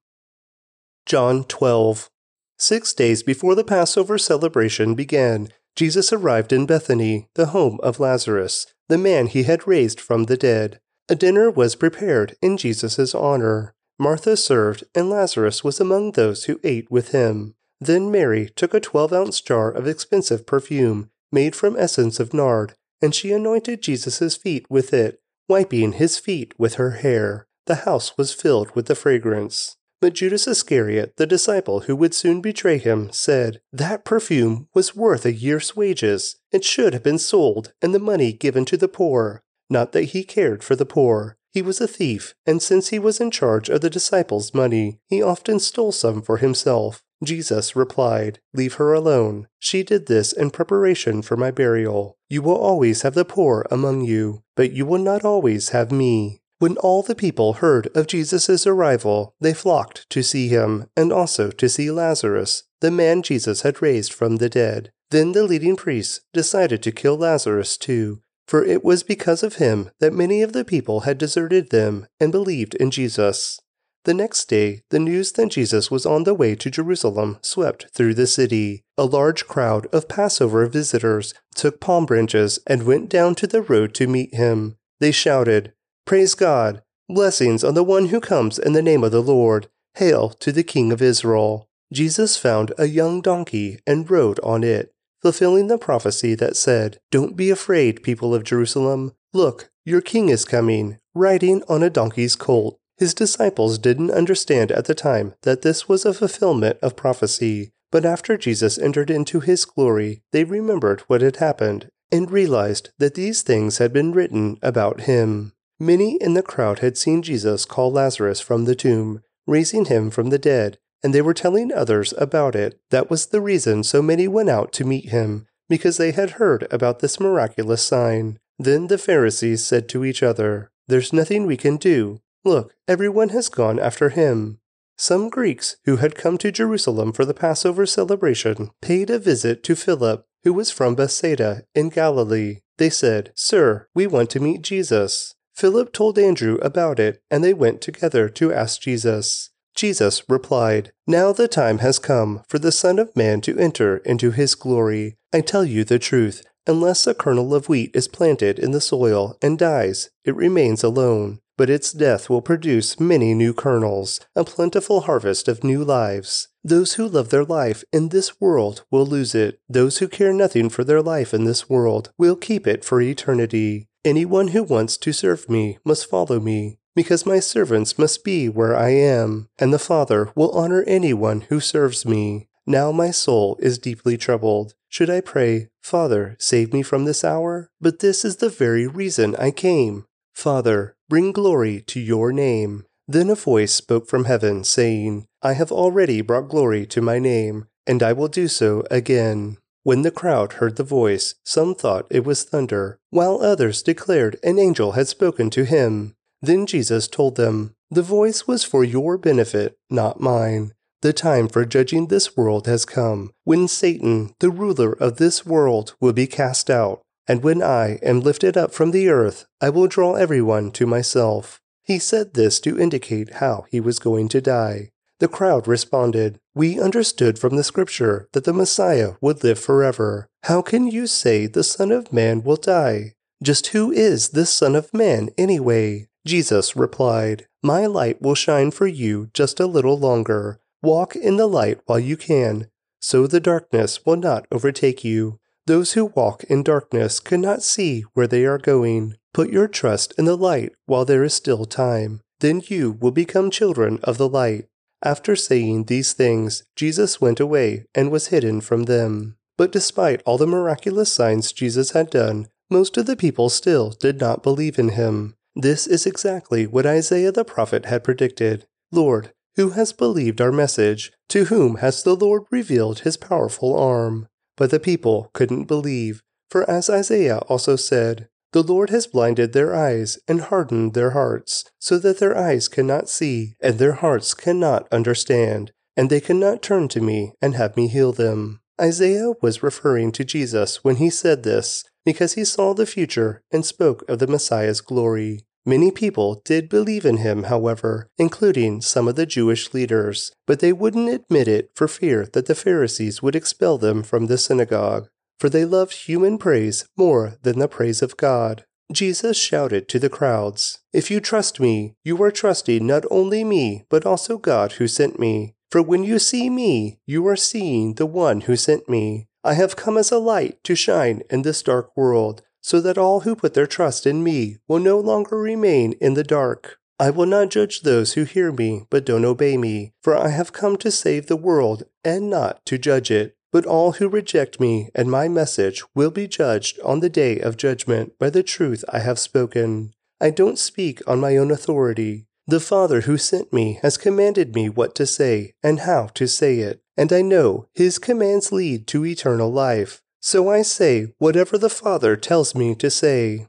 John twelve. Six days before the Passover celebration began, Jesus arrived in Bethany, the home of Lazarus, the man he had raised from the dead. A dinner was prepared in Jesus' honor. Martha served, and Lazarus was among those who ate with him. Then Mary took a twelve-ounce jar of expensive perfume, made from essence of nard, and she anointed Jesus' feet with it, wiping his feet with her hair. The house was filled with the fragrance. But Judas Iscariot, the disciple who would soon betray him, said, That perfume was worth a year's wages. It should have been sold, and the money given to the poor. Not that he cared for the poor. He was a thief, and since he was in charge of the disciples' money, he often stole some for himself. Jesus replied, Leave her alone. She did this in preparation for my burial. You will always have the poor among you, but you will not always have me. When all the people heard of Jesus' arrival, they flocked to see him, and also to see Lazarus, the man Jesus had raised from the dead. Then the leading priests decided to kill Lazarus too, For it was because of him that many of the people had deserted them and believed in Jesus. The next day, the news that Jesus was on the way to Jerusalem swept through the city. A large crowd of Passover visitors took palm branches and went down to the road to meet him. They shouted, "Praise God! Blessings on the one who comes in the name of the Lord! Hail to the King of Israel!" Jesus found a young donkey and rode on it, fulfilling the prophecy that said, "Don't be afraid, people of Jerusalem. Look, your king is coming, riding on a donkey's colt." His disciples didn't understand at the time that this was a fulfillment of prophecy, but after Jesus entered into his glory, they remembered what had happened and realized that these things had been written about him. Many in the crowd had seen Jesus call Lazarus from the tomb, raising him from the dead, and they were telling others about it. That was the reason so many went out to meet him, because they had heard about this miraculous sign. Then the Pharisees said to each other, "There's nothing we can do. Look, everyone has gone after him." Some Greeks who had come to Jerusalem for the Passover celebration paid a visit to Philip, who was from Bethesda in Galilee. They said, "Sir, we want to meet Jesus." Philip told Andrew about it, and they went together to ask Jesus. Jesus replied, "Now the time has come for the Son of Man to enter into his glory. I tell you the truth, unless a kernel of wheat is planted in the soil and dies, it remains alone. But its death will produce many new kernels, a plentiful harvest of new lives. Those who love their life in this world will lose it. Those who care nothing for their life in this world will keep it for eternity. Anyone who wants to serve me must follow me, because my servants must be where I am, and the Father will honor anyone who serves me. Now my soul is deeply troubled. Should I pray, 'Father, save me from this hour'? But this is the very reason I came. Father, bring glory to your name." Then a voice spoke from heaven, saying, "I have already brought glory to my name, and I will do so again." When the crowd heard the voice, some thought it was thunder, while others declared an angel had spoken to him. Then Jesus told them, "The voice was for your benefit, not mine. The time for judging this world has come, when Satan, the ruler of this world, will be cast out. And when I am lifted up from the earth, I will draw everyone to myself." He said this to indicate how he was going to die. The crowd responded, "We understood from the scripture that the Messiah would live forever. How can you say the Son of Man will die? Just who is this Son of Man anyway?" Jesus replied, "My light will shine for you just a little longer. Walk in the light while you can, so the darkness will not overtake you. Those who walk in darkness cannot see where they are going. Put your trust in the light while there is still time. Then you will become children of the light." After saying these things, Jesus went away and was hidden from them. But despite all the miraculous signs Jesus had done, most of the people still did not believe in him. This is exactly what Isaiah the prophet had predicted. "Lord, who has believed our message? To whom has the Lord revealed his powerful arm?" But the people couldn't believe, for as Isaiah also said, "The Lord has blinded their eyes and hardened their hearts, so that their eyes cannot see and their hearts cannot understand, and they cannot turn to me and have me heal them." Isaiah was referring to Jesus when he said this, because he saw the future and spoke of the Messiah's glory. Many people did believe in him, however, including some of the Jewish leaders, but they wouldn't admit it for fear that the Pharisees would expel them from the synagogue, for they loved human praise more than the praise of God. Jesus shouted to the crowds, "If you trust me, you are trusting not only me, but also God who sent me. For when you see me, you are seeing the one who sent me. I have come as a light to shine in this dark world, so that all who put their trust in me will no longer remain in the dark. I will not judge those who hear me but don't obey me, for I have come to save the world and not to judge it. But all who reject me and my message will be judged on the day of judgment by the truth I have spoken. I don't speak on my own authority. The Father who sent me has commanded me what to say and how to say it, and I know his commands lead to eternal life. So I say whatever the Father tells me to say."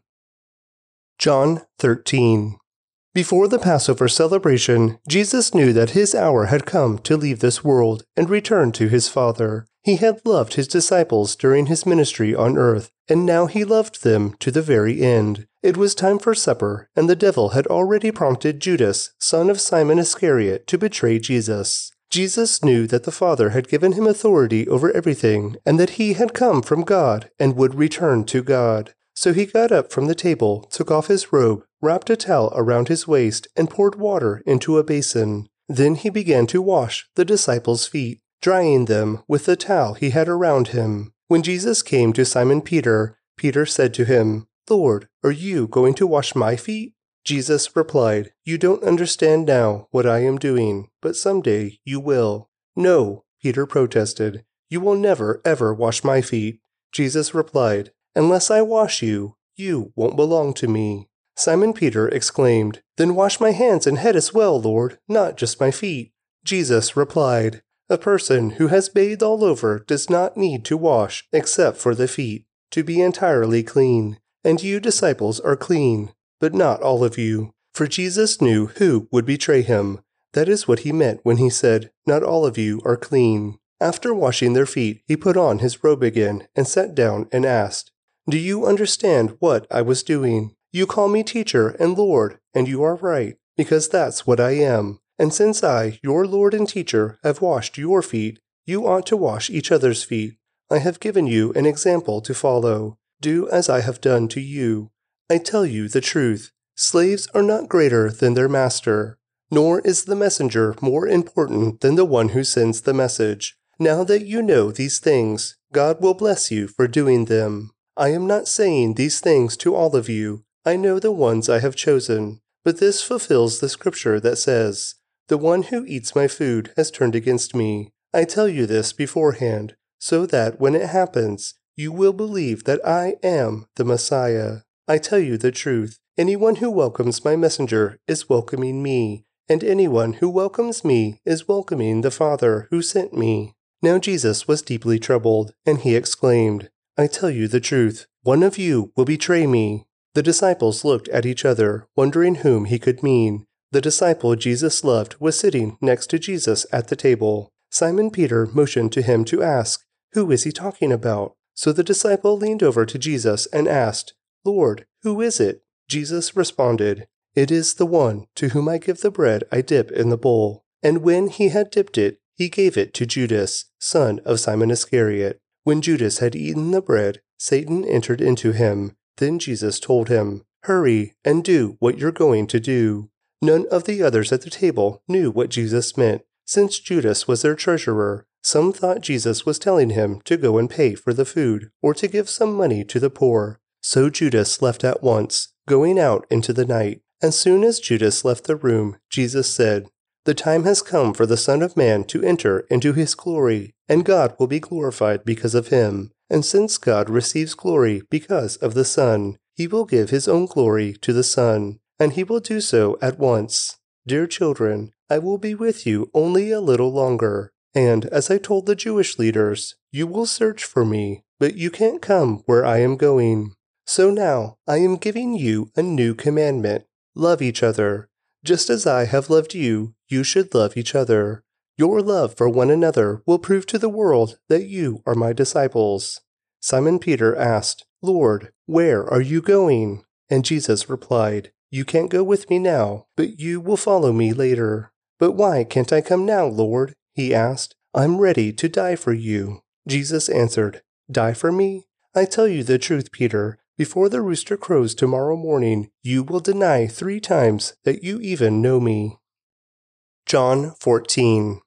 John thirteen. Before the Passover celebration, Jesus knew that his hour had come to leave this world and return to his Father. He had loved his disciples during his ministry on earth, and now he loved them to the very end. It was time for supper, and the devil had already prompted Judas, son of Simon Iscariot, to betray Jesus. Jesus knew that the Father had given him authority over everything, and that he had come from God and would return to God. So he got up from the table, took off his robe, wrapped a towel around his waist, and poured water into a basin. Then he began to wash the disciples' feet, drying them with the towel he had around him. When Jesus came to Simon Peter, Peter said to him, "Lord, are you going to wash my feet?" Jesus replied, "You don't understand now what I am doing, but someday you will." "No," Peter protested, "you will never ever wash my feet." Jesus replied, "Unless I wash you, you won't belong to me." Simon Peter exclaimed, "Then wash my hands and head as well, Lord, not just my feet." Jesus replied, "A person who has bathed all over does not need to wash except for the feet, to be entirely clean. And you disciples are clean, but not all of you." For Jesus knew who would betray him. That is what he meant when he said, "Not all of you are clean." After washing their feet, he put on his robe again and sat down and asked, "Do you understand what I was doing? You call me teacher and Lord, and you are right, because that's what I am. And since I, your Lord and teacher, have washed your feet, you ought to wash each other's feet. I have given you an example to follow. Do as I have done to you. I tell you the truth. Slaves are not greater than their master, nor is the messenger more important than the one who sends the message. Now that you know these things, God will bless you for doing them. I am not saying these things to all of you. I know the ones I have chosen. But this fulfills the scripture that says, 'The one who eats my food has turned against me.' I tell you this beforehand, so that when it happens, you will believe that I am the Messiah. I tell you the truth, anyone who welcomes my messenger is welcoming me, and anyone who welcomes me is welcoming the Father who sent me." Now Jesus was deeply troubled, and he exclaimed, "I tell you the truth, one of you will betray me." The disciples looked at each other, wondering whom he could mean. The disciple Jesus loved was sitting next to Jesus at the table. Simon Peter motioned to him to ask, "Who is he talking about?" So the disciple leaned over to Jesus and asked, "Lord, who is it?" Jesus responded, "It is the one to whom I give the bread I dip in the bowl." And when he had dipped it, he gave it to Judas, son of Simon Iscariot. When Judas had eaten the bread, Satan entered into him. Then Jesus told him, "Hurry and do what you're going to do." None of the others at the table knew what Jesus meant, since Judas was their treasurer. Some thought Jesus was telling him to go and pay for the food or to give some money to the poor. So Judas left at once, going out into the night. As soon as Judas left the room, Jesus said, "The time has come for the Son of Man to enter into his glory, and God will be glorified because of him. And since God receives glory because of the Son, he will give his own glory to the Son, and he will do so at once. Dear children, I will be with you only a little longer. And as I told the Jewish leaders, you will search for me, but you can't come where I am going. So now I am giving you a new commandment. Love each other. Just as I have loved you, you should love each other. Your love for one another will prove to the world that you are my disciples." Simon Peter asked, "Lord, where are you going?" And Jesus replied, "You can't go with me now, but you will follow me later." "But why can't I come now, Lord?" he asked. "I'm ready to die for you." Jesus answered, "Die for me? I tell you the truth, Peter, before the rooster crows tomorrow morning, you will deny three times that you even know me." John fourteen.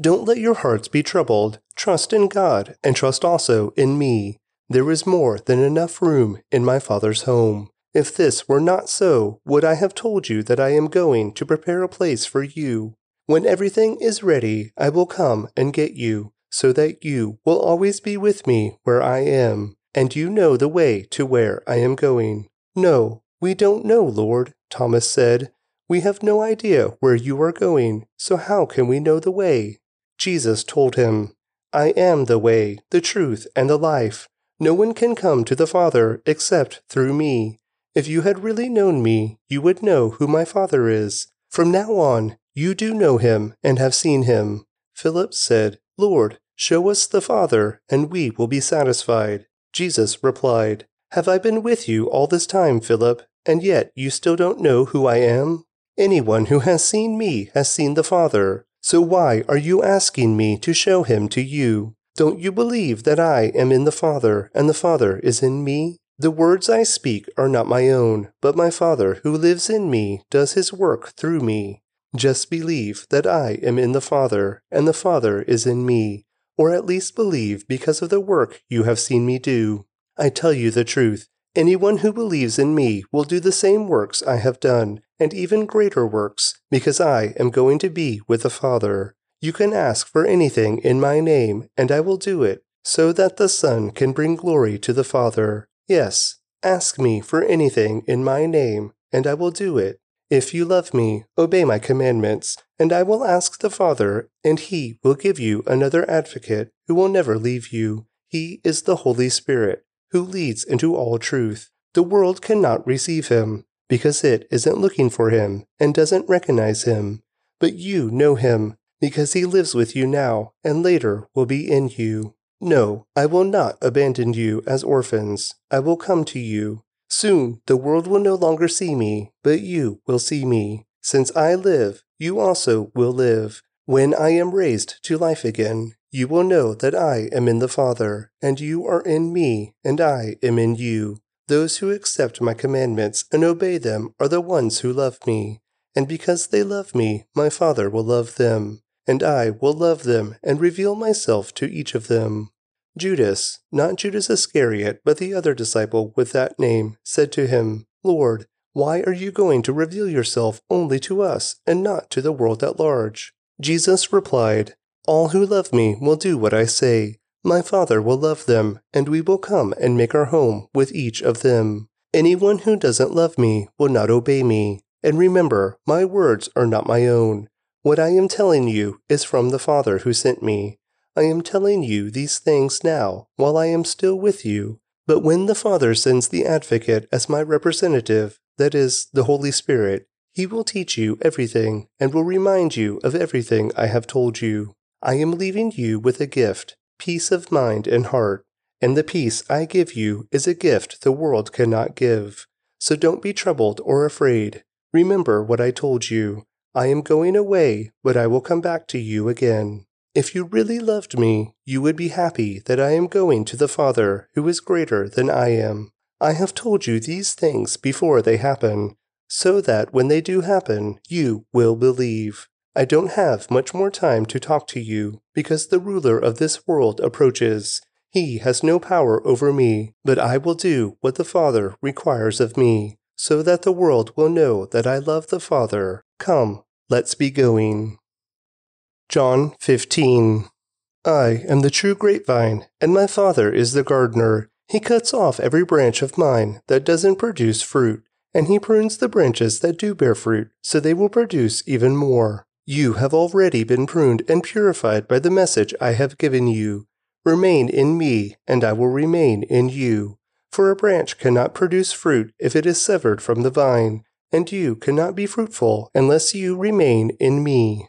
Don't let your hearts be troubled. Trust in God, and trust also in me. There is more than enough room in my Father's home. If this were not so, would I have told you that I am going to prepare a place for you? When everything is ready, I will come and get you, so that you will always be with me where I am, and you know the way to where I am going." "No, we don't know, Lord," Thomas said. "We have no idea where you are going, so how can we know the way?" Jesus told him, "I am the way, the truth, and the life. No one can come to the Father except through me. If you had really known me, you would know who my Father is. From now on, you do know him and have seen him." Philip said, "Lord, Show us the Father, and we will be satisfied. Jesus replied, Have I been with you all this time, Philip, and yet you still don't know who I am? Anyone who has seen me has seen the Father. So why are you asking me to show him to you? Don't you believe that I am in the Father, and the Father is in me? The words I speak are not my own, but my Father who lives in me does his work through me. Just believe that I am in the Father, and the Father is in me, or at least believe because of the work you have seen me do. I tell you the truth, anyone who believes in me will do the same works I have done, and even greater works, because I am going to be with the Father. You can ask for anything in my name, and I will do it, so that the Son can bring glory to the Father. Yes, ask me for anything in my name, and I will do it. If you love me, obey my commandments, and I will ask the Father, and he will give you another advocate who will never leave you. He is the Holy Spirit, who leads into all truth. The world cannot receive him, because it isn't looking for him and doesn't recognize him. But you know him, because he lives with you now and later will be in you. No, I will not abandon you as orphans. I will come to you. Soon the world will no longer see me, but you will see me. Since I live, you also will live. When I am raised to life again, you will know that I am in the Father, and you are in me, and I am in you. Those who accept my commandments and obey them are the ones who love me. And because they love me, my Father will love them, and I will love them and reveal myself to each of them. Judas, not Judas Iscariot, but the other disciple with that name, said to him, Lord, why are you going to reveal yourself only to us and not to the world at large? Jesus replied, All who love me will do what I say. My Father will love them, and we will come and make our home with each of them. Anyone who doesn't love me will not obey me. And remember, my words are not my own. What I am telling you is from the Father who sent me. I am telling you these things now, while I am still with you. But when the Father sends the Advocate as my representative, that is, the Holy Spirit, he will teach you everything and will remind you of everything I have told you. I am leaving you with a gift, peace of mind and heart. And the peace I give you is a gift the world cannot give. So don't be troubled or afraid. Remember what I told you. I am going away, but I will come back to you again. If you really loved me, you would be happy that I am going to the Father, who is greater than I am. I have told you these things before they happen, so that when they do happen, you will believe. I don't have much more time to talk to you, because the ruler of this world approaches. He has no power over me, but I will do what the Father requires of me, so that the world will know that I love the Father. Come, let's be going. John fifteen. I am the true grapevine, and my Father is the gardener. He cuts off every branch of mine that doesn't produce fruit, and he prunes the branches that do bear fruit, so they will produce even more. You have already been pruned and purified by the message I have given you. Remain in me, and I will remain in you. For a branch cannot produce fruit if it is severed from the vine, and you cannot be fruitful unless you remain in me.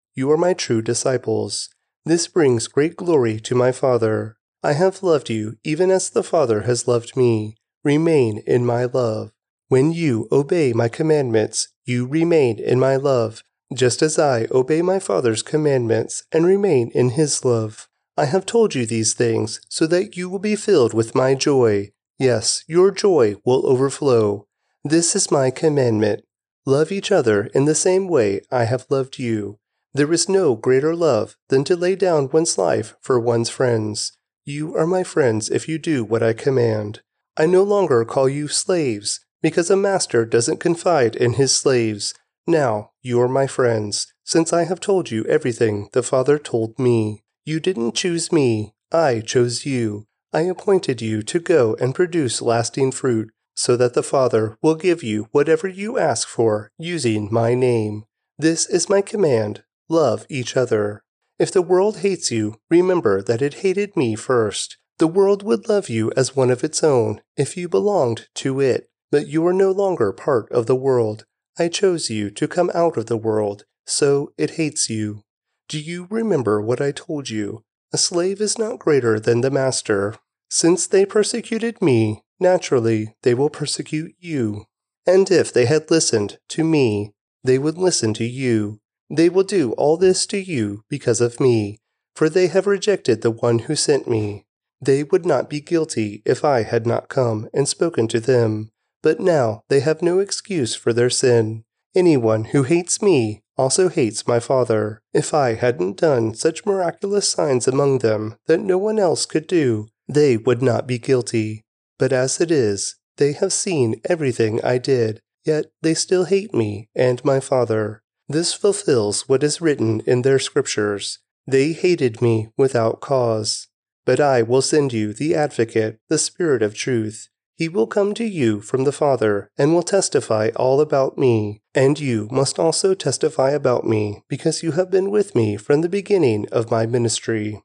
you are my true disciples. This brings great glory to my Father. I have loved you even as the Father has loved me. Remain in my love. When you obey my commandments, you remain in my love, just as I obey my Father's commandments and remain in his love. I have told you these things so that you will be filled with my joy. Yes, your joy will overflow. This is my commandment. Love each other in the same way I have loved you. There is no greater love than to lay down one's life for one's friends. You are my friends if you do what I command. I no longer call you slaves, because a master doesn't confide in his slaves. Now you are my friends, since I have told you everything the Father told me. You didn't choose me. I chose you. I appointed you to go and produce lasting fruit, so that the Father will give you whatever you ask for using my name. This is my command. Love each other. If the world hates you, remember that it hated me first. The world would love you as one of its own, if you belonged to it, but you are no longer part of the world. I chose you to come out of the world, so it hates you. Do you remember what I told you? A slave is not greater than the master. Since they persecuted me, naturally they will persecute you. And if they had listened to me, they would listen to you. They will do all this to you because of me, for they have rejected the one who sent me. They would not be guilty if I had not come and spoken to them, but now they have no excuse for their sin. Anyone who hates me also hates my Father. If I hadn't done such miraculous signs among them that no one else could do, they would not be guilty. But as it is, they have seen everything I did, yet they still hate me and my Father. This fulfills what is written in their scriptures. They hated me without cause. But I will send you the Advocate, the Spirit of Truth. He will come to you from the Father and will testify all about me. And you must also testify about me, because you have been with me from the beginning of my ministry.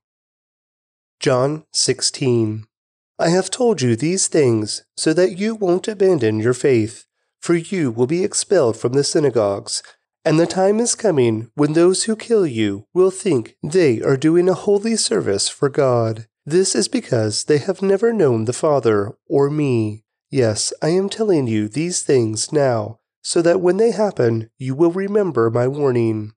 John sixteen. I have told you these things so that you won't abandon your faith, for you will be expelled from the synagogues. And the time is coming when those who kill you will think they are doing a holy service for God. This is because they have never known the Father or me. Yes, I am telling you these things now, so that when they happen, you will remember my warning.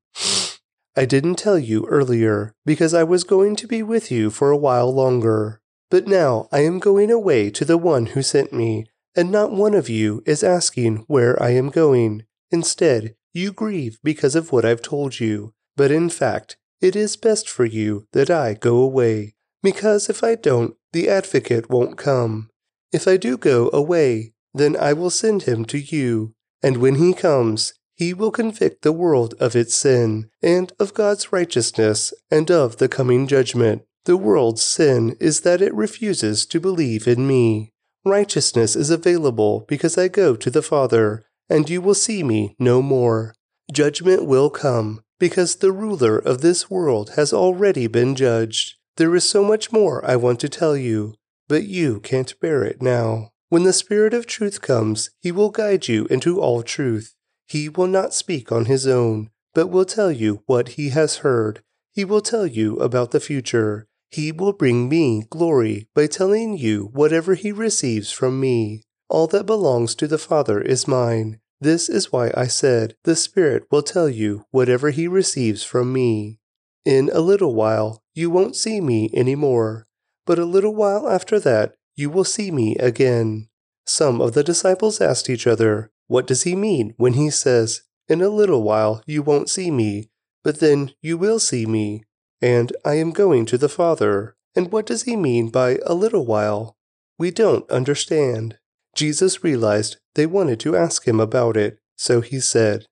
I didn't tell you earlier, because I was going to be with you for a while longer. But now I am going away to the one who sent me, and not one of you is asking where I am going. Instead, you grieve because of what I've told you, but in fact, it is best for you that I go away, because if I don't, the Advocate won't come. If I do go away, then I will send him to you, and when he comes, he will convict the world of its sin, and of God's righteousness, and of the coming judgment. The world's sin is that it refuses to believe in me. Righteousness is available because I go to the Father, and you will see me no more. Judgment will come, because the ruler of this world has already been judged. There is so much more I want to tell you, but you can't bear it now. When the Spirit of Truth comes, he will guide you into all truth. He will not speak on his own, but will tell you what he has heard. He will tell you about the future. He will bring me glory by telling you whatever he receives from me. All that belongs to the Father is mine. This is why I said, the Spirit will tell you whatever he receives from me. In a little while, you won't see me any more, but a little while after that, you will see me again. Some of the disciples asked each other, what does he mean when he says, in a little while you won't see me, but then you will see me, and I am going to the Father? And what does he mean by a little while? We don't understand. Jesus realized they wanted to ask him about it, so he said,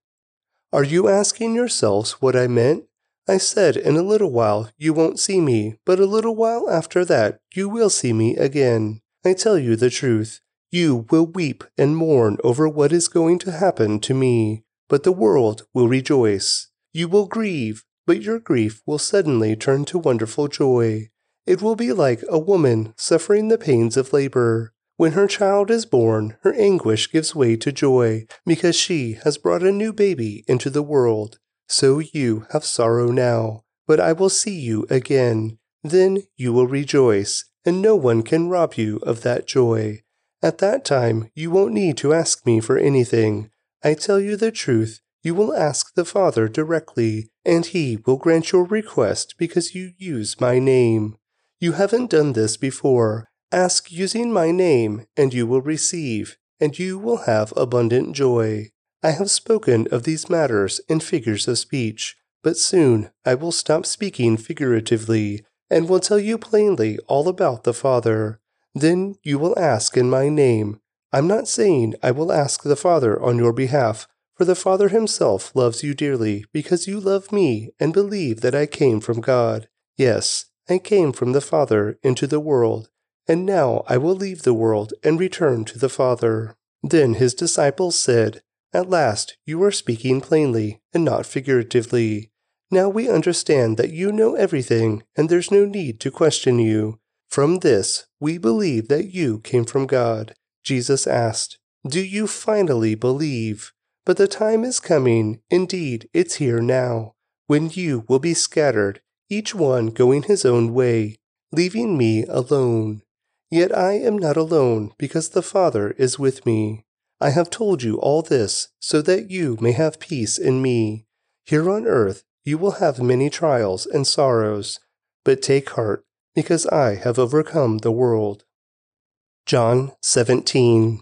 are you asking yourselves what I meant? I said, in a little while you won't see me, but a little while after that you will see me again. I tell you the truth, you will weep and mourn over what is going to happen to me, but the world will rejoice. You will grieve, but your grief will suddenly turn to wonderful joy. It will be like a woman suffering the pains of labor. When her child is born, her anguish gives way to joy, because she has brought a new baby into the world. So you have sorrow now, but I will see you again. Then you will rejoice, and no one can rob you of that joy. At that time, you won't need to ask me for anything. I tell you the truth, you will ask the Father directly, and he will grant your request because you use my name. You haven't done this before. Ask using my name, and you will receive, and you will have abundant joy. I have spoken of these matters in figures of speech, but soon I will stop speaking figuratively, and will tell you plainly all about the Father. Then you will ask in my name. I'm not saying I will ask the Father on your behalf, for the Father himself loves you dearly, because you love me and believe that I came from God. Yes, and came from the Father into the world, and now I will leave the world and return to the Father. Then his disciples said, At last you are speaking plainly, and not figuratively. Now we understand that you know everything, and there's no need to question you. From this, we believe that you came from God. Jesus asked, Do you finally believe? But the time is coming, indeed it's here now, when you will be scattered, each one going his own way, leaving me alone. Yet I am not alone, because the Father is with me. I have told you all this, so that you may have peace in me. Here on earth you will have many trials and sorrows, but take heart, because I have overcome the world. John seventeen.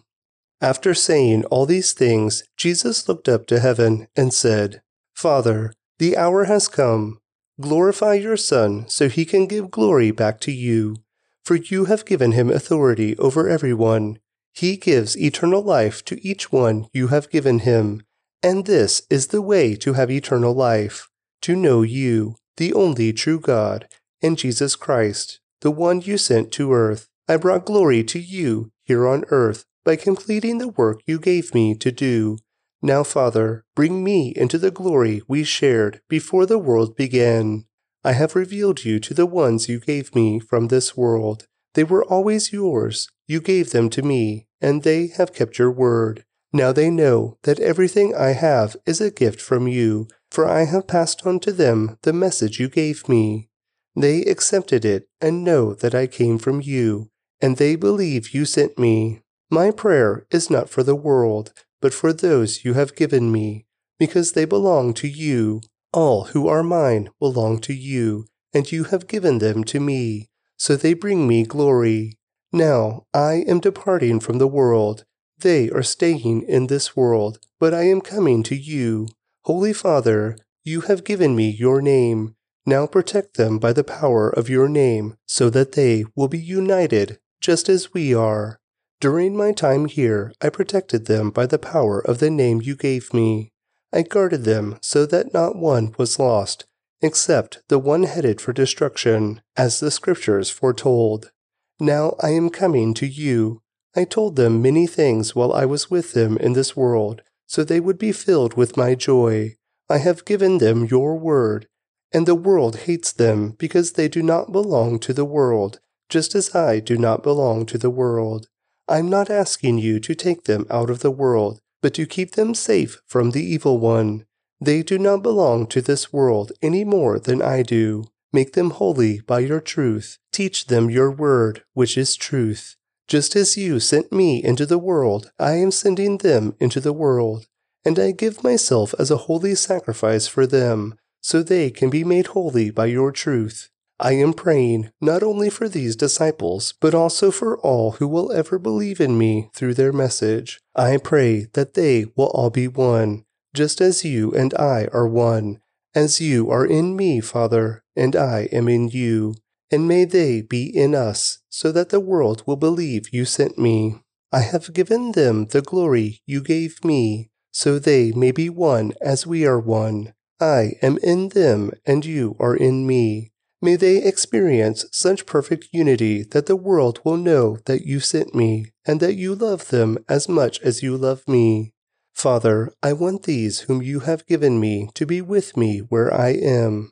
After saying all these things, Jesus looked up to heaven and said, Father, the hour has come. Glorify your Son, so he can give glory back to you. For you have given him authority over everyone. He gives eternal life to each one you have given him. And this is the way to have eternal life, to know you, the only true God, and Jesus Christ, the one you sent to earth. I brought glory to you here on earth by completing the work you gave me to do. Now, Father, bring me into the glory we shared before the world began. I have revealed you to the ones you gave me from this world. They were always yours. You gave them to me, and they have kept your word. Now they know that everything I have is a gift from you, for I have passed on to them the message you gave me. They accepted it and know that I came from you, and they believe you sent me. My prayer is not for the world, but for those you have given me, because they belong to you. All who are mine belong to you, and you have given them to me, so they bring me glory. Now I am departing from the world. They are staying in this world, but I am coming to you. Holy Father, you have given me your name. Now protect them by the power of your name, so that they will be united, just as we are. During my time here, I protected them by the power of the name you gave me. I guarded them so that not one was lost, except the one headed for destruction, as the Scriptures foretold. Now I am coming to you. I told them many things while I was with them in this world, so they would be filled with my joy. I have given them your word, and the world hates them because they do not belong to the world, just as I do not belong to the world. I am not asking you to take them out of the world, but to keep them safe from the evil one. They do not belong to this world any more than I do. Make them holy by your truth. Teach them your word, which is truth. Just as you sent me into the world, I am sending them into the world, and I give myself as a holy sacrifice for them, so they can be made holy by your truth. I am praying not only for these disciples, but also for all who will ever believe in me through their message. I pray that they will all be one, just as you and I are one, as you are in me, Father, and I am in you. And may they be in us, so that the world will believe you sent me. I have given them the glory you gave me, so they may be one as we are one. I am in them, and you are in me. May they experience such perfect unity that the world will know that you sent me, and that you love them as much as you love me. Father, I want these whom you have given me to be with me where I am.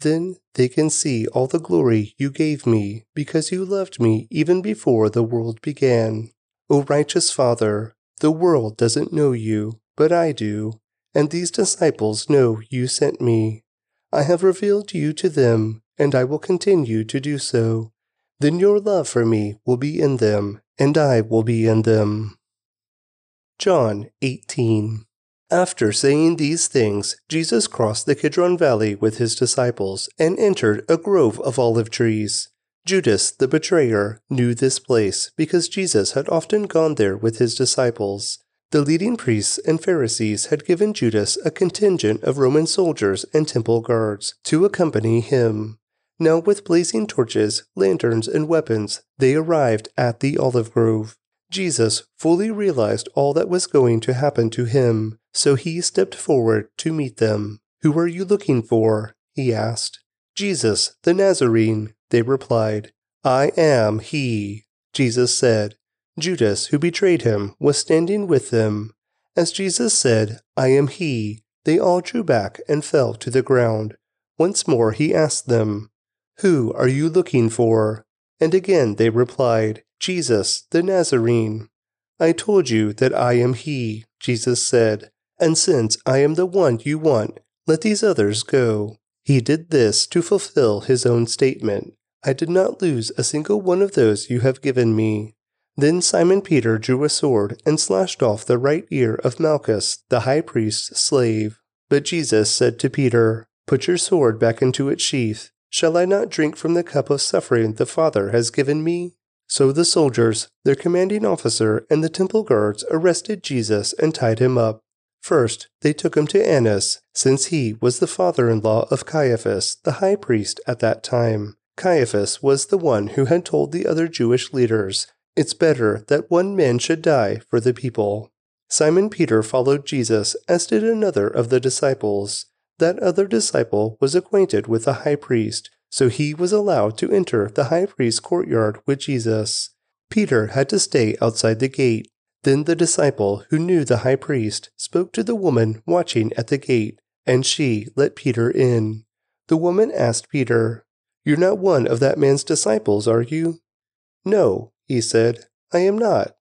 Then they can see all the glory you gave me, because you loved me even before the world began. O righteous Father, the world doesn't know you, but I do, and these disciples know you sent me. I have revealed you to them, and I will continue to do so. Then your love for me will be in them, and I will be in them. John eighteen. After saying these things, Jesus crossed the Kidron Valley with his disciples and entered a grove of olive trees. Judas, the betrayer, knew this place because Jesus had often gone there with his disciples. The leading priests and Pharisees had given Judas a contingent of Roman soldiers and temple guards to accompany him. Now with blazing torches, lanterns, and weapons, they arrived at the olive grove. Jesus fully realized all that was going to happen to him, so he stepped forward to meet them. Who are you looking for? He asked. Jesus, the Nazarene, They replied, I am he. Jesus said, Judas, who betrayed him, was standing with them. As Jesus said, I am he, they all drew back and fell to the ground. Once more he asked them, Who are you looking for? And again they replied, Jesus, the Nazarene. I told you that I am he, Jesus said, and since I am the one you want, let these others go. He did this to fulfill his own statement. I did not lose a single one of those you have given me. Then Simon Peter drew a sword and slashed off the right ear of Malchus, the high priest's slave. But Jesus said to Peter, Put your sword back into its sheath. Shall I not drink from the cup of suffering the Father has given me? So the soldiers, their commanding officer, and the temple guards arrested Jesus and tied him up. First, they took him to Annas, since he was the father-in-law of Caiaphas, the high priest at that time. Caiaphas was the one who had told the other Jewish leaders, It's better that one man should die for the people. Simon Peter followed Jesus, as did another of the disciples. That other disciple was acquainted with the high priest, so he was allowed to enter the high priest's courtyard with Jesus. Peter had to stay outside the gate. Then the disciple who knew the high priest spoke to the woman watching at the gate, and she let Peter in. The woman asked Peter, You're not one of that man's disciples, are you? No. He said, I am not.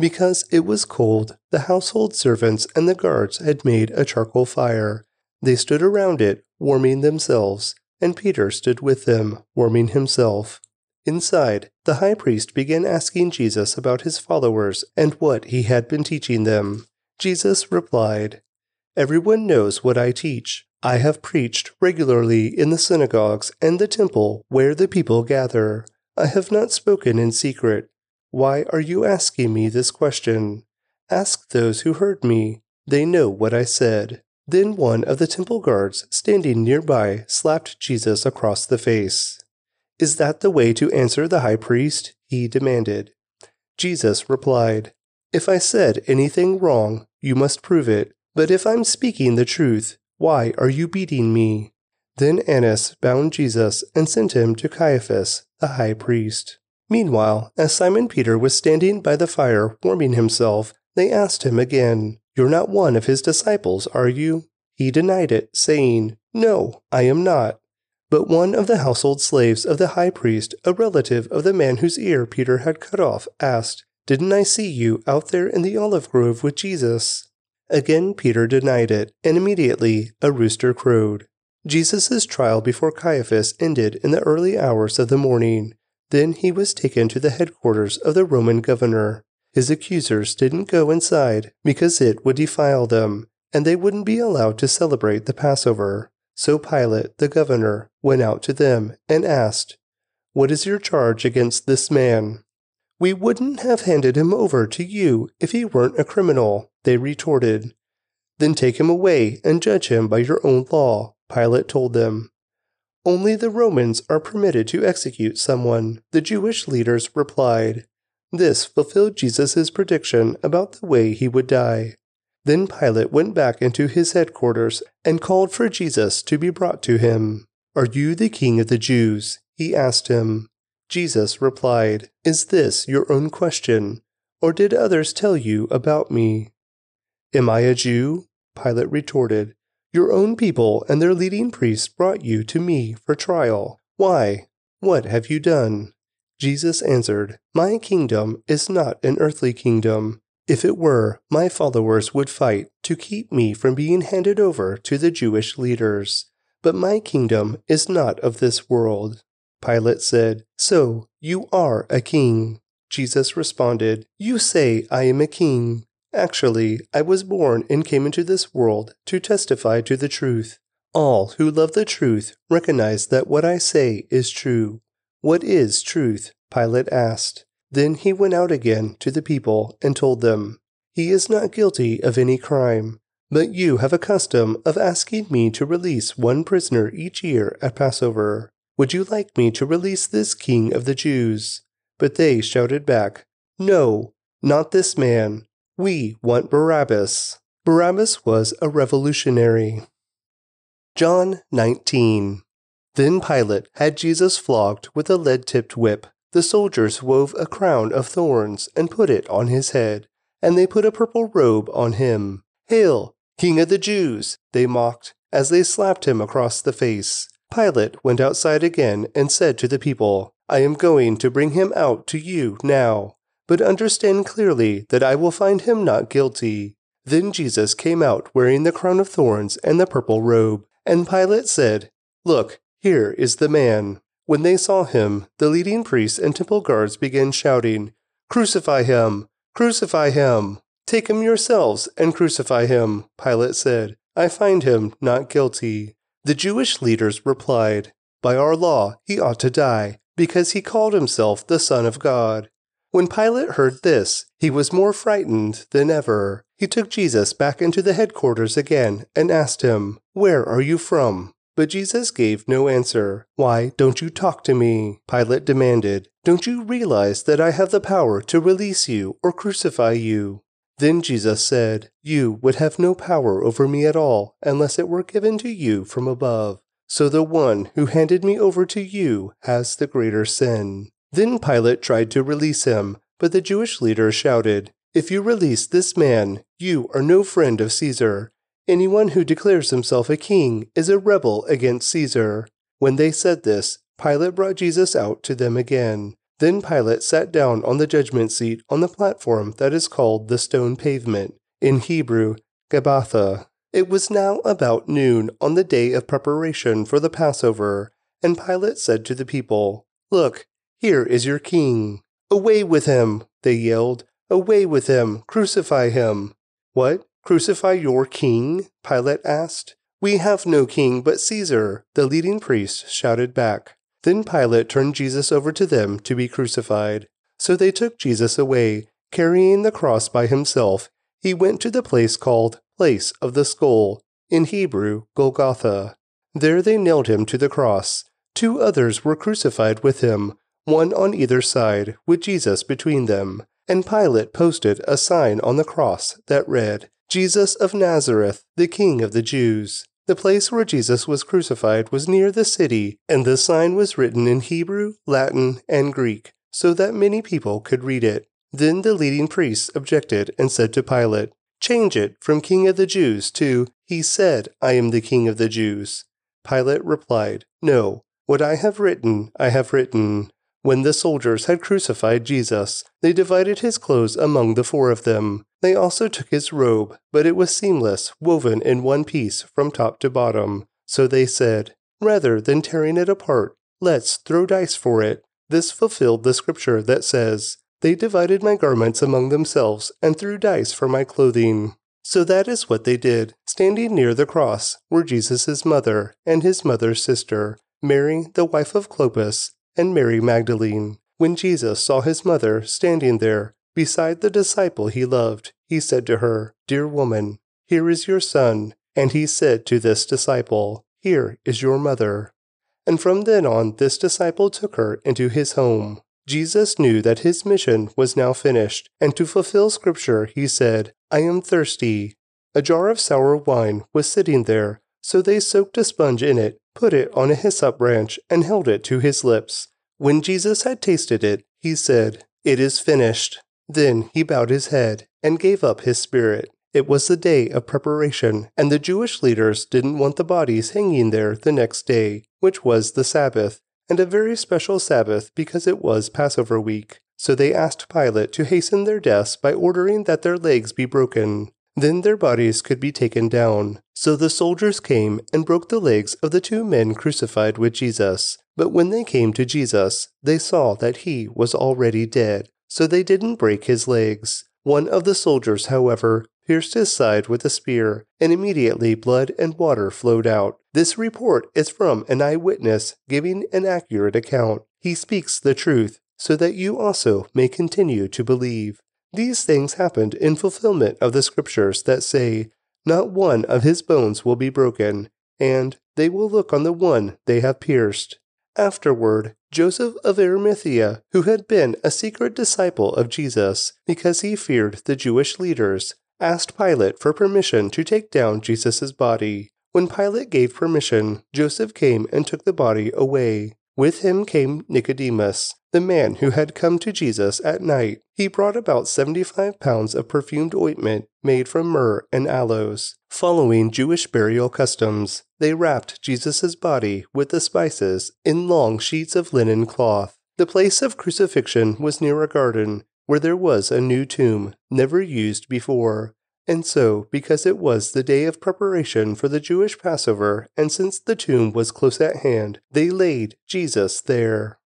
Because it was cold, the household servants and the guards had made a charcoal fire. They stood around it, warming themselves, and Peter stood with them, warming himself. Inside, the high priest began asking Jesus about his followers and what he had been teaching them. Jesus replied, Everyone knows what I teach. I have preached regularly in the synagogues and the temple where the people gather. I have not spoken in secret. Why are you asking me this question? Ask those who heard me. They know what I said. Then one of the temple guards standing nearby slapped Jesus across the face. Is that the way to answer the high priest? He demanded. Jesus replied, If I said anything wrong, you must prove it. But if I'm speaking the truth, why are you beating me? Then Annas bound Jesus and sent him to Caiaphas, the high priest. Meanwhile, as Simon Peter was standing by the fire warming himself, they asked him again, You're not one of his disciples, are you? He denied it, saying, No, I am not. But one of the household slaves of the high priest, a relative of the man whose ear Peter had cut off, asked, Didn't I see you out there in the olive grove with Jesus? Again Peter denied it, and immediately a rooster crowed. Jesus' trial before Caiaphas ended in the early hours of the morning. Then he was taken to the headquarters of the Roman governor. His accusers didn't go inside because it would defile them, and they wouldn't be allowed to celebrate the Passover. So Pilate, the governor, went out to them and asked, What is your charge against this man? We wouldn't have handed him over to you if he weren't a criminal, they retorted. Then take him away and judge him by your own law. Pilate told them. Only the Romans are permitted to execute someone, the Jewish leaders replied. This fulfilled Jesus' prediction about the way he would die. Then Pilate went back into his headquarters and called for Jesus to be brought to him. Are you the king of the Jews? He asked him. Jesus replied, Is this your own question, or did others tell you about me? Am I a Jew? Pilate retorted. Your own people and their leading priests brought you to me for trial. Why? What have you done? Jesus answered, My kingdom is not an earthly kingdom. If it were, my followers would fight to keep me from being handed over to the Jewish leaders. But my kingdom is not of this world. Pilate said, So you are a king. Jesus responded, You say I am a king. Actually, I was born and came into this world to testify to the truth. All who love the truth recognize that what I say is true. What is truth? Pilate asked. Then he went out again to the people and told them, He is not guilty of any crime, but you have a custom of asking me to release one prisoner each year at Passover. Would you like me to release this king of the Jews? But they shouted back, No, not this man. We want Barabbas. Barabbas was a revolutionary. John nineteen. Then Pilate had Jesus flogged with a lead-tipped whip. The soldiers wove a crown of thorns and put it on his head, and they put a purple robe on him. "Hail, King of the Jews!" they mocked as they slapped him across the face. Pilate went outside again and said to the people, "I am going to bring him out to you now, but understand clearly that I will find him not guilty." Then Jesus came out wearing the crown of thorns and the purple robe, and Pilate said, "Look, here is the man." When they saw him, the leading priests and temple guards began shouting, "Crucify him! Crucify him! Take him yourselves and crucify him!" Pilate said, "I find him not guilty." The Jewish leaders replied, "By our law he ought to die, because he called himself the Son of God." When Pilate heard this, he was more frightened than ever. He took Jesus back into the headquarters again and asked him, "Where are you from?" But Jesus gave no answer. "Why don't you talk to me?" Pilate demanded. "Don't you realize that I have the power to release you or crucify you?" Then Jesus said, "You would have no power over me at all unless it were given to you from above. So the one who handed me over to you has the greater sin." Then Pilate tried to release him, but the Jewish leaders shouted, "If you release this man, you are no friend of Caesar. Anyone who declares himself a king is a rebel against Caesar." When they said this, Pilate brought Jesus out to them again. Then Pilate sat down on the judgment seat on the platform that is called the Stone Pavement, in Hebrew, Golgotha. It was now about noon on the day of preparation for the Passover, and Pilate said to the people, "Look, here is your king." "Away with him!" they yelled. "Away with him! Crucify him!" "What? Crucify your king?" Pilate asked. "We have no king but Caesar," the leading priests shouted back. Then Pilate turned Jesus over to them to be crucified. So they took Jesus away, carrying the cross by himself. He went to the place called Place of the Skull, in Hebrew, Golgotha. There they nailed him to the cross. Two others were crucified with him, one on either side, with Jesus between them. And Pilate posted a sign on the cross that read, "Jesus of Nazareth, the King of the Jews." The place where Jesus was crucified was near the city, and the sign was written in Hebrew, Latin, and Greek, so that many people could read it. Then the leading priests objected and said to Pilate, "Change it from King of the Jews to, 'He said, I am the King of the Jews.'" Pilate replied, "No, what I have written, I have written." When the soldiers had crucified Jesus, they divided his clothes among the four of them. They also took his robe, but it was seamless, woven in one piece from top to bottom. So they said, "Rather than tearing it apart, let's throw dice for it." This fulfilled the scripture that says, "They divided my garments among themselves and threw dice for my clothing." So that is what they did. Standing near the cross were Jesus' mother and his mother's sister, Mary, the wife of Clopas, and Mary Magdalene. When Jesus saw his mother standing there, beside the disciple he loved, he said to her, "Dear woman, here is your son." And he said to this disciple, "Here is your mother." And from then on, this disciple took her into his home. Jesus knew that his mission was now finished, and to fulfill scripture, he said, "I am thirsty." A jar of sour wine was sitting there, so they soaked a sponge in it, put it on a hyssop branch, and held it to his lips. When Jesus had tasted it, he said, "It is finished." Then he bowed his head and gave up his spirit. It was the day of preparation, and the Jewish leaders didn't want the bodies hanging there the next day, which was the Sabbath, and a very special Sabbath because it was Passover week. So they asked Pilate to hasten their deaths by ordering that their legs be broken. Then their bodies could be taken down. So the soldiers came and broke the legs of the two men crucified with Jesus. But when they came to Jesus, they saw that he was already dead, so they didn't break his legs. One of the soldiers, however, pierced his side with a spear, and immediately blood and water flowed out. This report is from an eyewitness giving an accurate account. He speaks the truth, so that you also may continue to believe. These things happened in fulfillment of the scriptures that say, "Not one of his bones will be broken," and "They will look on the one they have pierced." Afterward, Joseph of Arimathea, who had been a secret disciple of Jesus because he feared the Jewish leaders, asked Pilate for permission to take down Jesus' body. When Pilate gave permission, Joseph came and took the body away. With him came Nicodemus, the man who had come to Jesus at night. He brought about seventy-five pounds of perfumed ointment made from myrrh and aloes. Following Jewish burial customs, they wrapped Jesus' body with the spices in long sheets of linen cloth. The place of crucifixion was near a garden, where there was a new tomb, never used before. And so, because it was the day of preparation for the Jewish Passover, and since the tomb was close at hand, they laid Jesus there.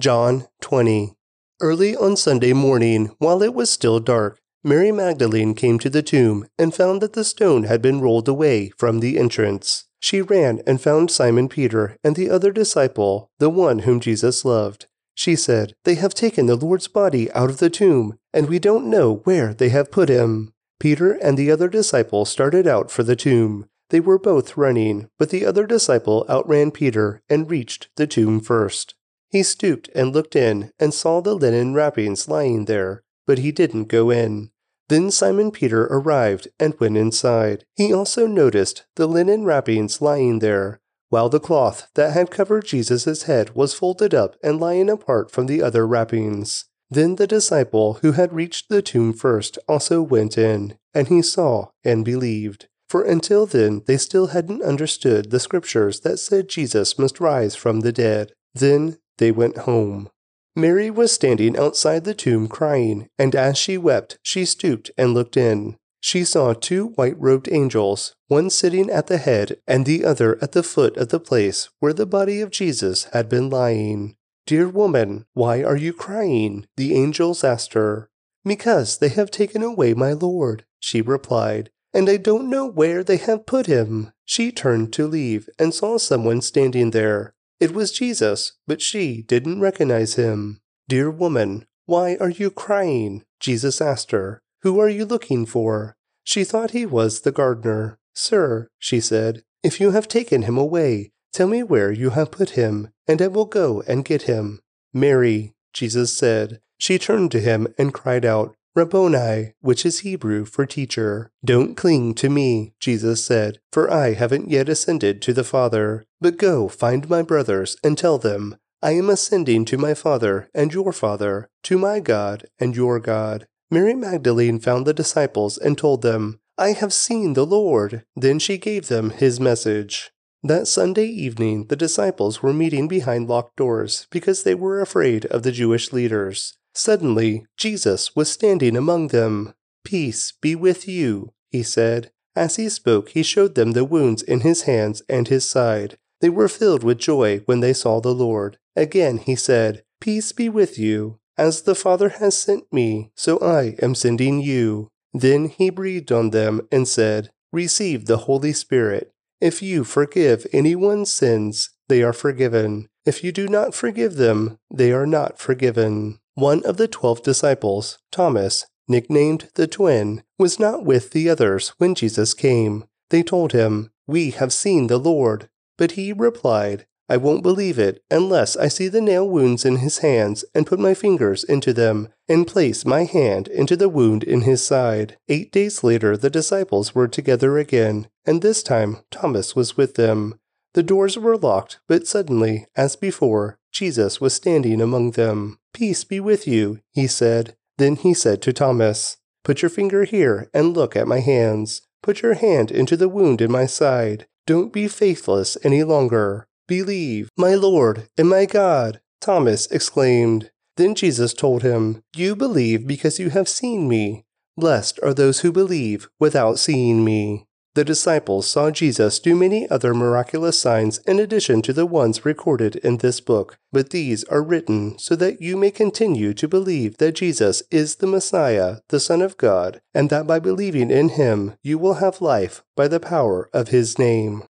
John twenty. Early on Sunday morning, while it was still dark, Mary Magdalene came to the tomb and found that the stone had been rolled away from the entrance. She ran and found Simon Peter and the other disciple, the one whom Jesus loved. She said, "They have taken the Lord's body out of the tomb, and we don't know where they have put him." Peter and the other disciple started out for the tomb. They were both running, but the other disciple outran Peter and reached the tomb first. He stooped and looked in and saw the linen wrappings lying there, but he didn't go in. Then Simon Peter arrived and went inside. He also noticed the linen wrappings lying there, while the cloth that had covered Jesus' head was folded up and lying apart from the other wrappings. Then the disciple who had reached the tomb first also went in, and he saw and believed. For until then they still hadn't understood the scriptures that said Jesus must rise from the dead. Then they went home. Mary was standing outside the tomb crying, and as she wept, she stooped and looked in. She saw two white-robed angels, one sitting at the head and the other at the foot of the place where the body of Jesus had been lying. "Dear woman, why are you crying?" the angels asked her. "Because they have taken away my Lord," she replied, "and I don't know where they have put him." She turned to leave and saw someone standing there. It was Jesus, but she didn't recognize him. "Dear woman, why are you crying?" Jesus asked her. "Who are you looking for?" She thought he was the gardener. "Sir," she said, "if you have taken him away, tell me where you have put him, and I will go and get him." "Mary," Jesus said. She turned to him and cried out, "Rabboni," which is Hebrew for teacher. "Don't cling to me," Jesus said, "for I haven't yet ascended to the Father. But go find my brothers and tell them, I am ascending to my Father and your Father, to my God and your God." Mary Magdalene found the disciples and told them, "I have seen the Lord." Then she gave them his message. That Sunday evening, the disciples were meeting behind locked doors because they were afraid of the Jewish leaders. Suddenly, Jesus was standing among them. "Peace be with you," he said. As he spoke, he showed them the wounds in his hands and his side. They were filled with joy when they saw the Lord. Again he said, "Peace be with you. As the Father has sent me, so I am sending you." Then he breathed on them and said, "Receive the Holy Spirit. If you forgive anyone's sins, they are forgiven. If you do not forgive them, they are not forgiven." One of the twelve disciples, Thomas, nicknamed the twin, was not with the others when Jesus came. They told him, "We have seen the Lord." But he replied, "I won't believe it unless I see the nail wounds in his hands and put my fingers into them and place my hand into the wound in his side." Eight days later the disciples were together again, and this time Thomas was with them. The doors were locked, but suddenly, as before, Jesus was standing among them. "Peace be with you," he said. Then he said to Thomas, "Put your finger here and look at my hands. Put your hand into the wound in my side. Don't be faithless any longer. Believe, my Lord and my God," Thomas exclaimed. Then Jesus told him, "You believe because you have seen me. Blessed are those who believe without seeing me." The disciples saw Jesus do many other miraculous signs in addition to the ones recorded in this book, but these are written so that you may continue to believe that Jesus is the Messiah, the Son of God, and that by believing in him you will have life by the power of his name.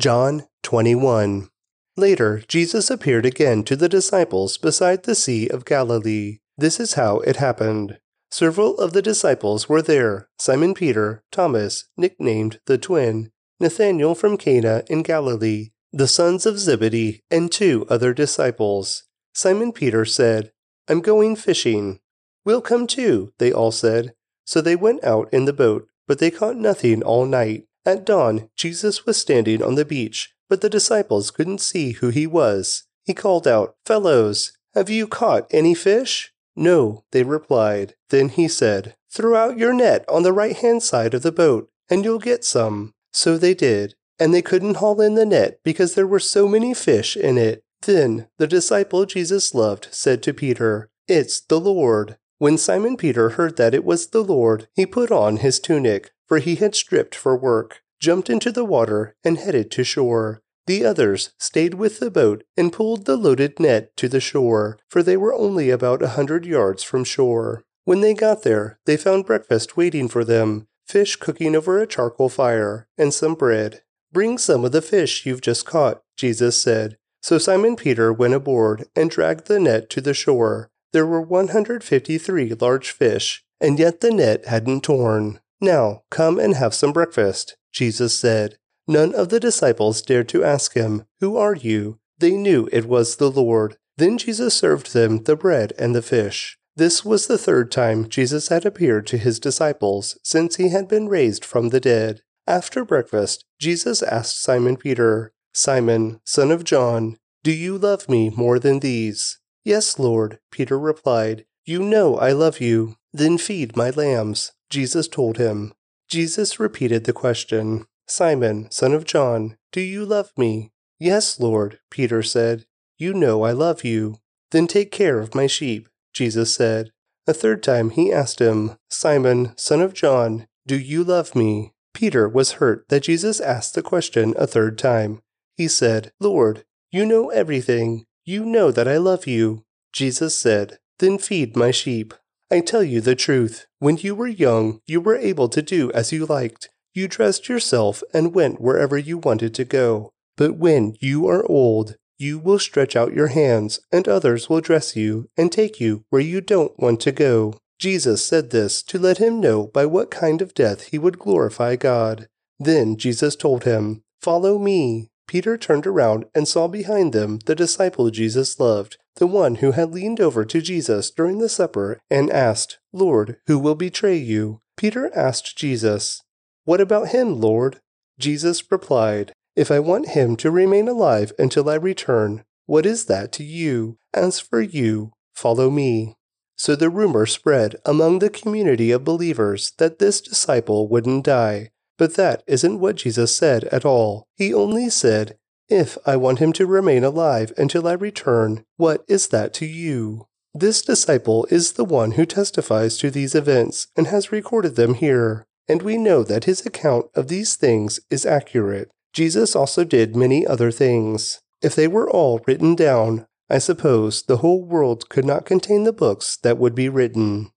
John twenty-one. Later, Jesus appeared again to the disciples beside the Sea of Galilee. This is how it happened. Several of the disciples were there: Simon Peter, Thomas, nicknamed the Twin, Nathanael from Cana in Galilee, the sons of Zebedee, and two other disciples. Simon Peter said, "I'm going fishing." "We'll come too," they all said. So they went out in the boat, but they caught nothing all night. At dawn, Jesus was standing on the beach, but the disciples couldn't see who he was. He called out, "Fellows, have you caught any fish?" "No," they replied. Then he said, "Throw out your net on the right-hand side of the boat, and you'll get some." So they did, and they couldn't haul in the net because there were so many fish in it. Then the disciple Jesus loved said to Peter, "It's the Lord." When Simon Peter heard that it was the Lord, he put on his tunic, for he had stripped for work, jumped into the water, and headed to shore. The others stayed with the boat and pulled the loaded net to the shore, for they were only about a hundred yards from shore. When they got there, they found breakfast waiting for them, fish cooking over a charcoal fire, and some bread. "Bring some of the fish you've just caught," Jesus said. So Simon Peter went aboard and dragged the net to the shore. There were one hundred fifty-three large fish, and yet the net hadn't torn. "Now, come and have some breakfast," Jesus said. None of the disciples dared to ask him, "Who are you?" They knew it was the Lord. Then Jesus served them the bread and the fish. This was the third time Jesus had appeared to his disciples since he had been raised from the dead. After breakfast, Jesus asked Simon Peter, "Simon, son of John, do you love me more than these?" "Yes, Lord," Peter replied. "You know I love you." "Then feed my lambs," Jesus told him. Jesus repeated the question, "Simon, son of John, do you love me?" "Yes, Lord," Peter said. "You know I love you." "Then take care of my sheep," Jesus said. A third time he asked him, "Simon, son of John, do you love me?" Peter was hurt that Jesus asked the question a third time. He said, "Lord, you know everything. You know that I love you." Jesus said, "Then feed my sheep. I tell you the truth. When you were young, you were able to do as you liked. You dressed yourself and went wherever you wanted to go. But when you are old, you will stretch out your hands, and others will dress you and take you where you don't want to go." Jesus said this to let him know by what kind of death he would glorify God. Then Jesus told him, "Follow me." Peter turned around and saw behind them the disciple Jesus loved, the one who had leaned over to Jesus during the supper and asked, "Lord, who will betray you?" Peter asked Jesus, "What about him, Lord?" Jesus replied, "If I want him to remain alive until I return, what is that to you? As for you, follow me." So the rumor spread among the community of believers that this disciple wouldn't die. But that isn't what Jesus said at all. He only said, "If I want him to remain alive until I return, what is that to you?" This disciple is the one who testifies to these events and has recorded them here, and we know that his account of these things is accurate. Jesus also did many other things. If they were all written down, I suppose the whole world could not contain the books that would be written.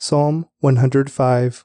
Psalm one hundred five.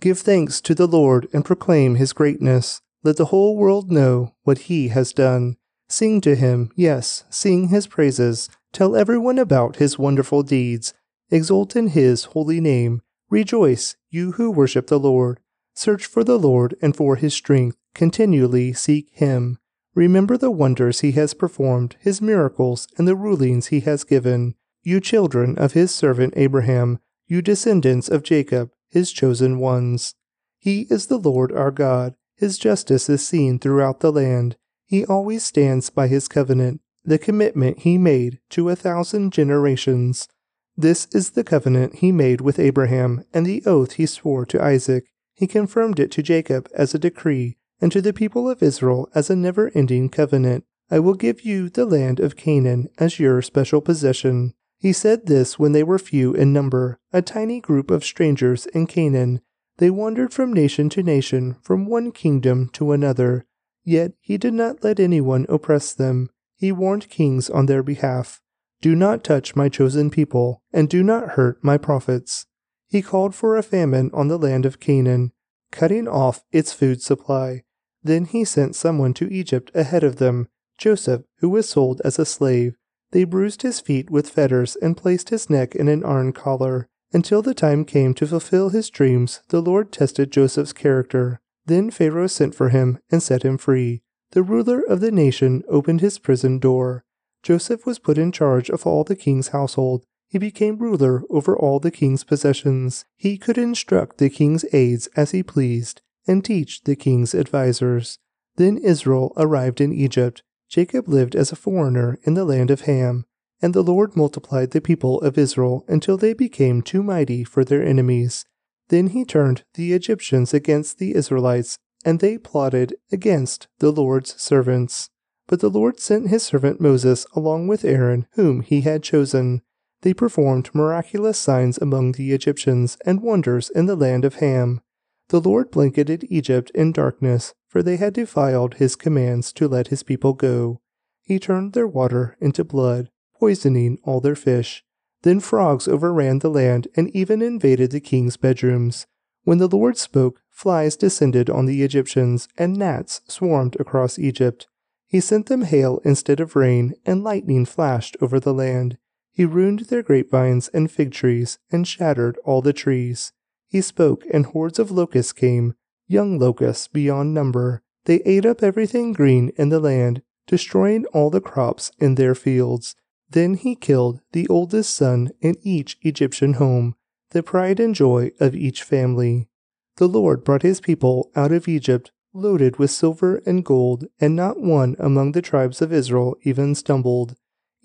Give thanks to the Lord and proclaim his greatness. Let the whole world know what he has done. Sing to him, yes, sing his praises. Tell everyone about his wonderful deeds. Exult in his holy name. Rejoice, you who worship the Lord. Search for the Lord and for his strength. Continually seek him. Remember the wonders he has performed, his miracles, and the rulings he has given. You children of his servant Abraham, you descendants of Jacob, his chosen ones. He is the Lord our God. His justice is seen throughout the land. He always stands by his covenant, the commitment he made to a thousand generations. This is the covenant he made with Abraham and the oath he swore to Isaac. He confirmed it to Jacob as a decree and to the people of Israel as a never-ending covenant. I will give you the land of Canaan as your special possession. He said this when they were few in number, a tiny group of strangers in Canaan. They wandered from nation to nation, from one kingdom to another. Yet he did not let anyone oppress them. He warned kings on their behalf. Do not touch my chosen people, and do not hurt my prophets. He called for a famine on the land of Canaan, cutting off its food supply. Then he sent someone to Egypt ahead of them, Joseph, who was sold as a slave. They bruised his feet with fetters and placed his neck in an iron collar. Until the time came to fulfill his dreams, the Lord tested Joseph's character. Then Pharaoh sent for him and set him free. The ruler of the nation opened his prison door. Joseph was put in charge of all the king's household. He became ruler over all the king's possessions. He could instruct the king's aides as he pleased, and teach the king's advisers. Then Israel arrived in Egypt. Jacob lived as a foreigner in the land of Ham, and the Lord multiplied the people of Israel until they became too mighty for their enemies. Then he turned the Egyptians against the Israelites, and they plotted against the Lord's servants. But the Lord sent his servant Moses along with Aaron, whom he had chosen. They performed miraculous signs among the Egyptians and wonders in the land of Ham. The Lord blanketed Egypt in darkness, for they had defiled his commands to let his people go. He turned their water into blood, poisoning all their fish. Then frogs overran the land and even invaded the king's bedrooms. When the Lord spoke, flies descended on the Egyptians, and gnats swarmed across Egypt. He sent them hail instead of rain, and lightning flashed over the land. He ruined their grapevines and fig trees, and shattered all the trees. He spoke, and hordes of locusts came, young locusts beyond number. They ate up everything green in the land, destroying all the crops in their fields. Then he killed the oldest son in each Egyptian home, the pride and joy of each family. The Lord brought his people out of Egypt, loaded with silver and gold, and not one among the tribes of Israel even stumbled.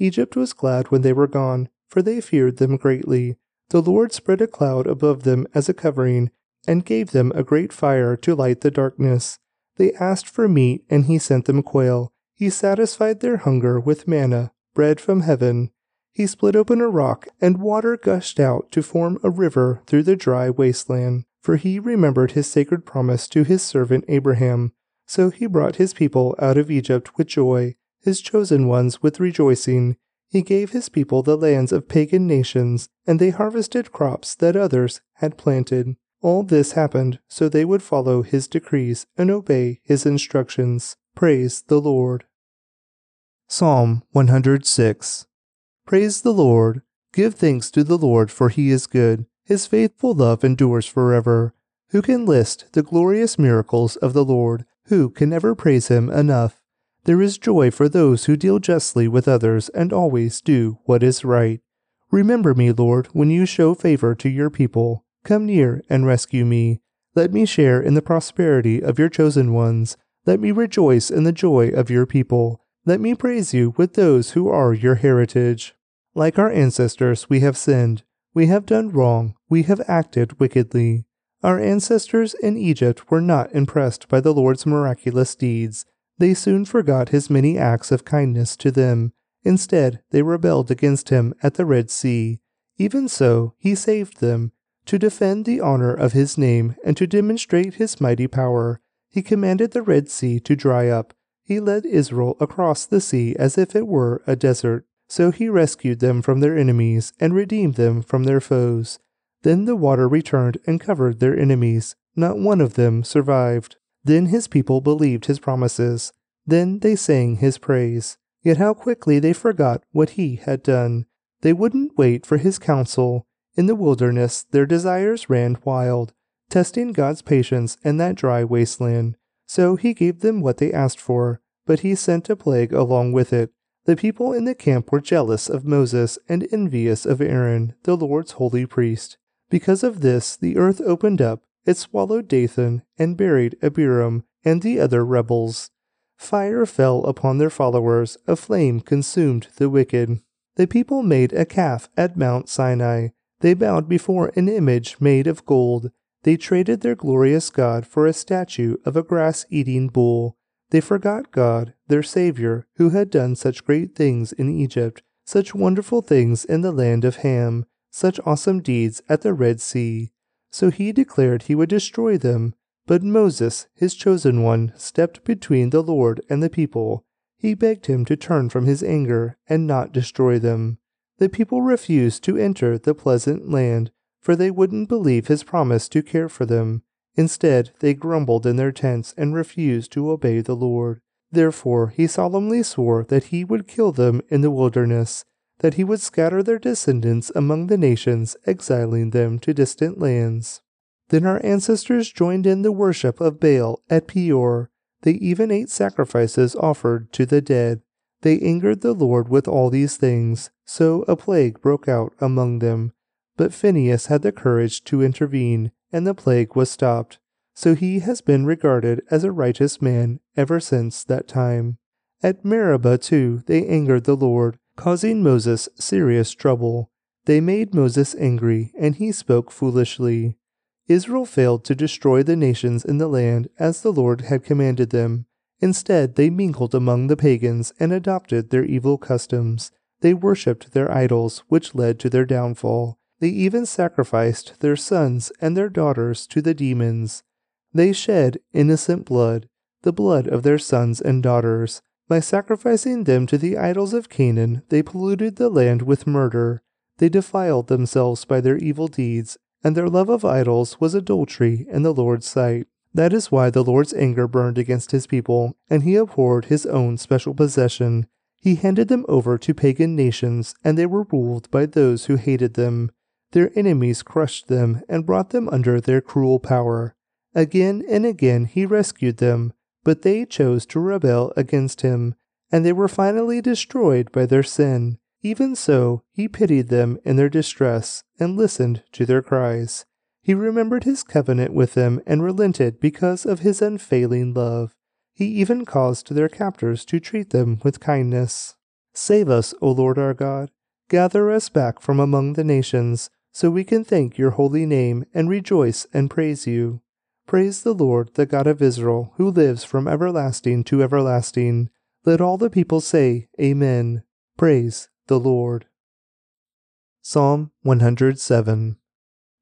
Egypt was glad when they were gone, for they feared them greatly. The Lord spread a cloud above them as a covering, and gave them a great fire to light the darkness. They asked for meat, and he sent them quail. He satisfied their hunger with manna, bread from heaven. He split open a rock, and water gushed out to form a river through the dry wasteland, for he remembered his sacred promise to his servant Abraham. So he brought his people out of Egypt with joy, his chosen ones with rejoicing. He gave his people the lands of pagan nations, and they harvested crops that others had planted. All this happened so they would follow his decrees and obey his instructions. Praise the Lord. Psalm one hundred six. Praise the Lord. Give thanks to the Lord, for he is good. His faithful love endures forever. Who can list the glorious miracles of the Lord? Who can ever praise him enough? There is joy for those who deal justly with others and always do what is right. Remember me, Lord, when you show favor to your people. Come near and rescue me. Let me share in the prosperity of your chosen ones. Let me rejoice in the joy of your people. Let me praise you with those who are your heritage. Like our ancestors, we have sinned. We have done wrong. We have acted wickedly. Our ancestors in Egypt were not impressed by the Lord's miraculous deeds. They soon forgot his many acts of kindness to them. Instead, they rebelled against him at the Red Sea. Even so, he saved them. To defend the honor of his name and to demonstrate his mighty power, he commanded the Red Sea to dry up. He led Israel across the sea as if it were a desert. So he rescued them from their enemies and redeemed them from their foes. Then the water returned and covered their enemies. Not one of them survived. Then his people believed his promises. Then they sang his praise. Yet how quickly they forgot what he had done. They wouldn't wait for his counsel. In the wilderness their desires ran wild, testing God's patience in that dry wasteland. So he gave them what they asked for, but he sent a plague along with it. The people in the camp were jealous of Moses and envious of Aaron, the Lord's holy priest. Because of this, the earth opened up. It swallowed Dathan and buried Abiram and the other rebels. Fire fell upon their followers, a flame consumed the wicked. The people made a calf at Mount Sinai. They bowed before an image made of gold. They traded their glorious God for a statue of a grass-eating bull. They forgot God, their Savior, who had done such great things in Egypt, such wonderful things in the land of Ham, such awesome deeds at the Red Sea. So he declared he would destroy them. But Moses, his chosen one, stepped between the Lord and the people. He begged him to turn from his anger and not destroy them. The people refused to enter the pleasant land, for they wouldn't believe his promise to care for them. Instead, they grumbled in their tents and refused to obey the Lord. Therefore, he solemnly swore that he would kill them in the wilderness, that he would scatter their descendants among the nations, exiling them to distant lands. Then our ancestors joined in the worship of Baal at Peor. They even ate sacrifices offered to the dead. They angered the Lord with all these things, so a plague broke out among them. But Phinehas had the courage to intervene, and the plague was stopped. So he has been regarded as a righteous man ever since that time. At Meribah, too, they angered the Lord, causing Moses serious trouble. They made Moses angry, and he spoke foolishly. Israel failed to destroy the nations in the land as the Lord had commanded them. Instead, they mingled among the pagans and adopted their evil customs. They worshipped their idols, which led to their downfall. They even sacrificed their sons and their daughters to the demons. They shed innocent blood, the blood of their sons and daughters. By sacrificing them to the idols of Canaan, they polluted the land with murder. They defiled themselves by their evil deeds, and their love of idols was adultery in the Lord's sight. That is why the Lord's anger burned against his people, and he abhorred his own special possession. He handed them over to pagan nations, and they were ruled by those who hated them. Their enemies crushed them and brought them under their cruel power. Again and again he rescued them, but they chose to rebel against him, and they were finally destroyed by their sin. Even so, he pitied them in their distress and listened to their cries. He remembered his covenant with them and relented because of his unfailing love. He even caused their captors to treat them with kindness. Save us, O Lord our God. Gather us back from among the nations, so we can thank your holy name and rejoice and praise you. Praise the Lord, the God of Israel, who lives from everlasting to everlasting. Let all the people say, Amen. Praise the Lord. Psalm one hundred seven.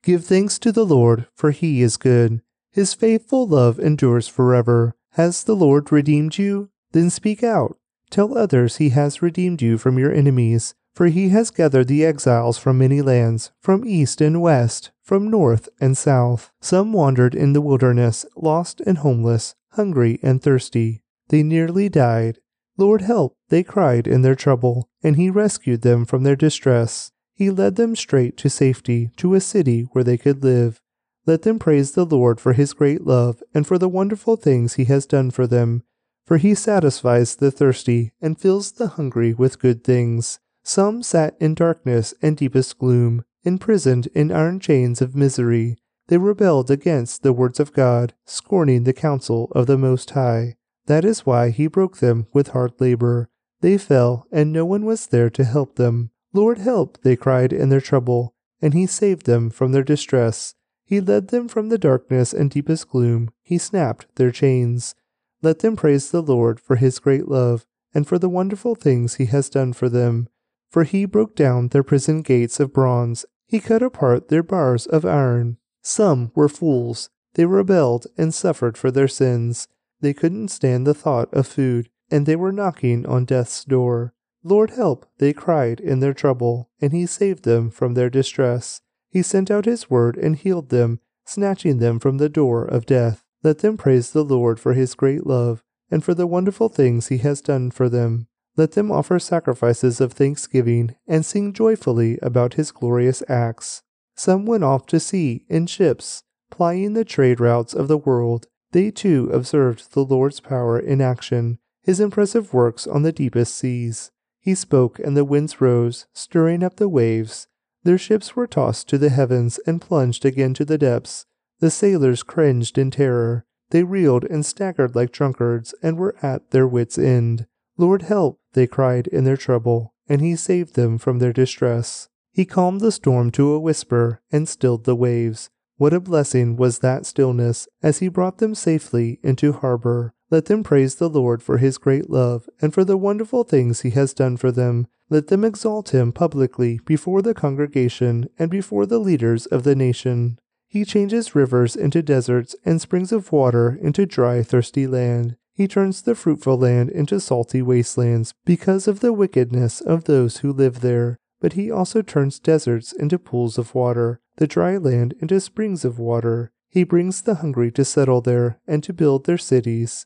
Give thanks to the Lord, for he is good. His faithful love endures forever. Has the Lord redeemed you? Then speak out. Tell others he has redeemed you from your enemies, for he has gathered the exiles from many lands, from east and west, from north and south. Some wandered in the wilderness, lost and homeless, hungry and thirsty. They nearly died. Lord, help, they cried in their trouble, and he rescued them from their distress. He led them straight to safety, to a city where they could live. Let them praise the Lord for his great love and for the wonderful things he has done for them. For he satisfies the thirsty and fills the hungry with good things. Some sat in darkness and deepest gloom, imprisoned in iron chains of misery. They rebelled against the words of God, scorning the counsel of the Most High. That is why he broke them with hard labor. They fell, and no one was there to help them. Lord, help, they cried in their trouble, and he saved them from their distress. He led them from the darkness and deepest gloom. He snapped their chains. Let them praise the Lord for his great love and for the wonderful things he has done for them. For he broke down their prison gates of bronze. He cut apart their bars of iron. Some were fools. They rebelled and suffered for their sins. They couldn't stand the thought of food, and they were knocking on death's door. Lord, help, they cried in their trouble, and he saved them from their distress. He sent out his word and healed them, snatching them from the door of death. Let them praise the Lord for his great love, and for the wonderful things he has done for them. Let them offer sacrifices of thanksgiving, and sing joyfully about his glorious acts. Some went off to sea in ships, plying the trade routes of the world. They too observed the Lord's power in action, his impressive works on the deepest seas. He spoke, and the winds rose, stirring up the waves. Their ships were tossed to the heavens and plunged again to the depths. The sailors cringed in terror. They reeled and staggered like drunkards and were at their wits' end. Lord, help, they cried in their trouble, and he saved them from their distress. He calmed the storm to a whisper and stilled the waves. What a blessing was that stillness, as he brought them safely into harbor. Let them praise the Lord for his great love and for the wonderful things he has done for them. Let them exalt him publicly before the congregation and before the leaders of the nation. He changes rivers into deserts and springs of water into dry, thirsty land. He turns the fruitful land into salty wastelands because of the wickedness of those who live there. But he also turns deserts into pools of water, the dry land into springs of water. He brings the hungry to settle there and to build their cities.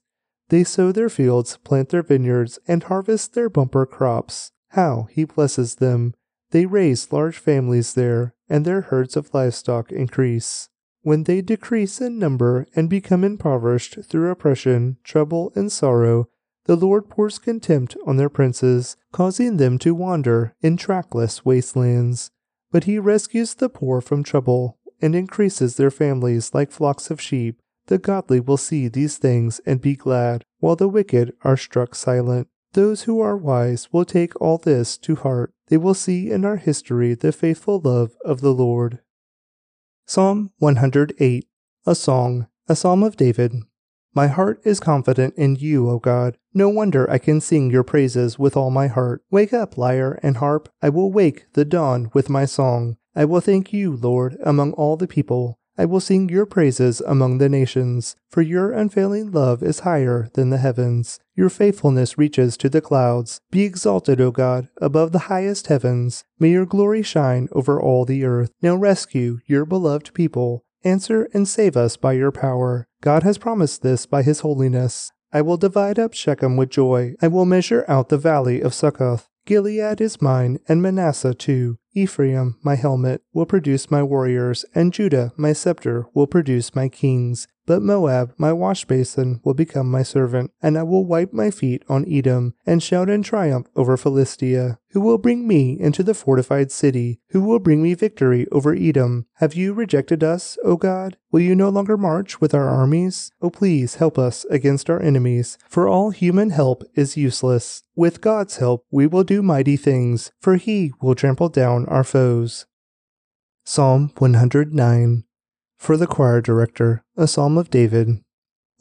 They sow their fields, plant their vineyards, and harvest their bumper crops. How he blesses them! They raise large families there, and their herds of livestock increase. When they decrease in number and become impoverished through oppression, trouble, and sorrow, The Lord pours contempt on their princes, causing them to wander in trackless wastelands. But he rescues the poor from trouble, and increases their families like flocks of sheep. The godly will see these things and be glad, while the wicked are struck silent. Those who are wise will take all this to heart. They will see in our history the faithful love of the Lord. Psalm one hundred eight, a song, a psalm of David. My heart is confident in you, O God. No wonder I can sing your praises with all my heart. Wake up, lyre and harp. I will wake the dawn with my song. I will thank you, Lord, among all the people. I will sing your praises among the nations, for your unfailing love is higher than the heavens. Your faithfulness reaches to the clouds. Be exalted, O God, above the highest heavens. May your glory shine over all the earth. Now rescue your beloved people. Answer and save us by your power. God has promised this by his holiness. I will divide up Shechem with joy. I will measure out the valley of Succoth. Gilead is mine, and Manasseh too. Ephraim, my helmet, will produce my warriors, and Judah, my scepter, will produce my kings. But Moab, my washbasin, will become my servant, and I will wipe my feet on Edom, and shout in triumph over Philistia. Who will bring me into the fortified city? Who will bring me victory over Edom? Have you rejected us, O God? Will you no longer march with our armies? O please help us against our enemies, for all human help is useless. With God's help we will do mighty things, for he will trample down our foes. Psalm one hundred nine. For the choir director, a psalm of David.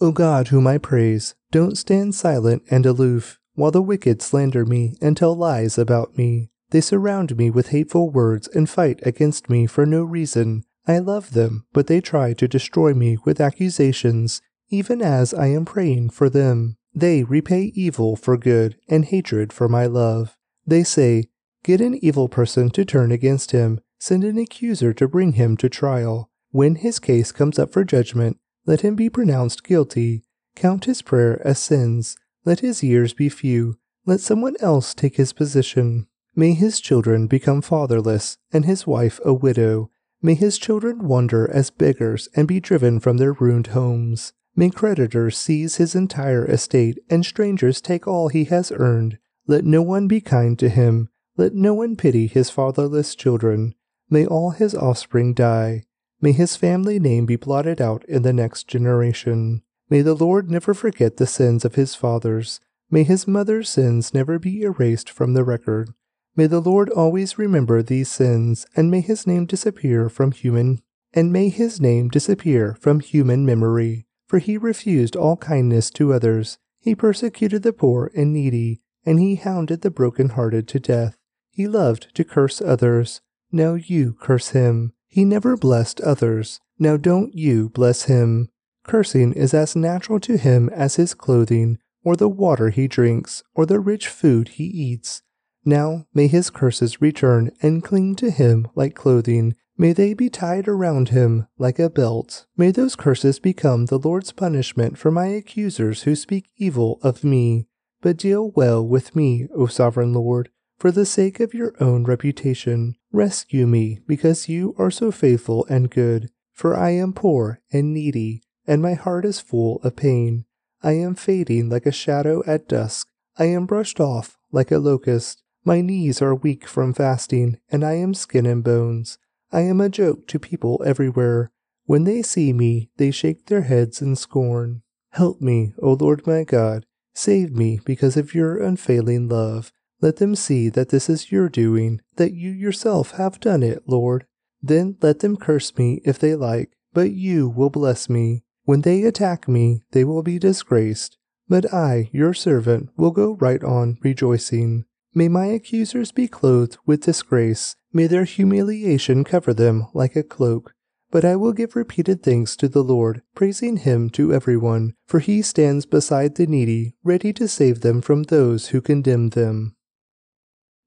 O God, whom I praise, don't stand silent and aloof, while the wicked slander me and tell lies about me. They surround me with hateful words and fight against me for no reason. I love them, but they try to destroy me with accusations, even as I am praying for them. They repay evil for good and hatred for my love. They say, "Get an evil person to turn against him, send an accuser to bring him to trial. When his case comes up for judgment, let him be pronounced guilty. Count his prayer as sins, let his years be few, let someone else take his position. May his children become fatherless, and his wife a widow. May his children wander as beggars and be driven from their ruined homes. May creditors seize his entire estate, and strangers take all he has earned. Let no one be kind to him. Let no one pity his fatherless children. May all his offspring die. May his family name be blotted out in the next generation. May the Lord never forget the sins of his fathers. May his mother's sins never be erased from the record. May the Lord always remember these sins, and may his name disappear from human, and may his name disappear from human memory. For he refused all kindness to others. He persecuted the poor and needy, and he hounded the broken-hearted to death. He loved to curse others. Now you curse him. He never blessed others. Now don't you bless him. Cursing is as natural to him as his clothing, or the water he drinks, or the rich food he eats. Now may his curses return and cling to him like clothing. May they be tied around him like a belt. May those curses become the Lord's punishment for my accusers who speak evil of me. But deal well with me, O sovereign Lord, for the sake of your own reputation. Rescue me, because you are so faithful and good. For I am poor and needy, and my heart is full of pain. I am fading like a shadow at dusk. I am brushed off like a locust. My knees are weak from fasting, and I am skin and bones. I am a joke to people everywhere. When they see me, they shake their heads in scorn. Help me, O Lord my God. Save me because of your unfailing love. Let them see that this is your doing, that you yourself have done it, Lord. Then let them curse me if they like, but you will bless me. When they attack me, they will be disgraced. But I, your servant, will go right on rejoicing. May my accusers be clothed with disgrace. May their humiliation cover them like a cloak. But I will give repeated thanks to the Lord, praising him to everyone, for he stands beside the needy, ready to save them from those who condemn them.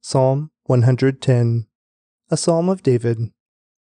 Psalm one hundred ten, a psalm of David.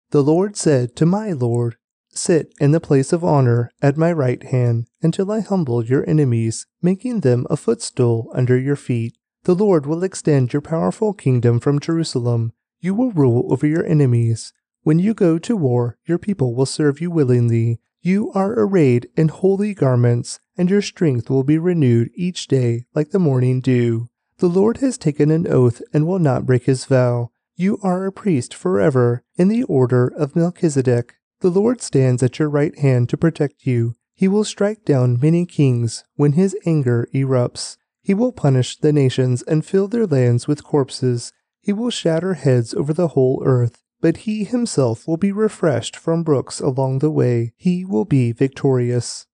The Lord said to my Lord, "Sit in the place of honor at my right hand, until I humble your enemies, making them a footstool under your feet. The Lord will extend your powerful kingdom from Jerusalem. You will rule over your enemies. When you go to war, your people will serve you willingly. You are arrayed in holy garments, and your strength will be renewed each day like the morning dew. The Lord has taken an oath and will not break his vow. You are a priest forever in the order of Melchizedek. The Lord stands at your right hand to protect you. He will strike down many kings when his anger erupts. He will punish the nations and fill their lands with corpses. He will shatter heads over the whole earth. But he himself will be refreshed from brooks along the way. He will be victorious.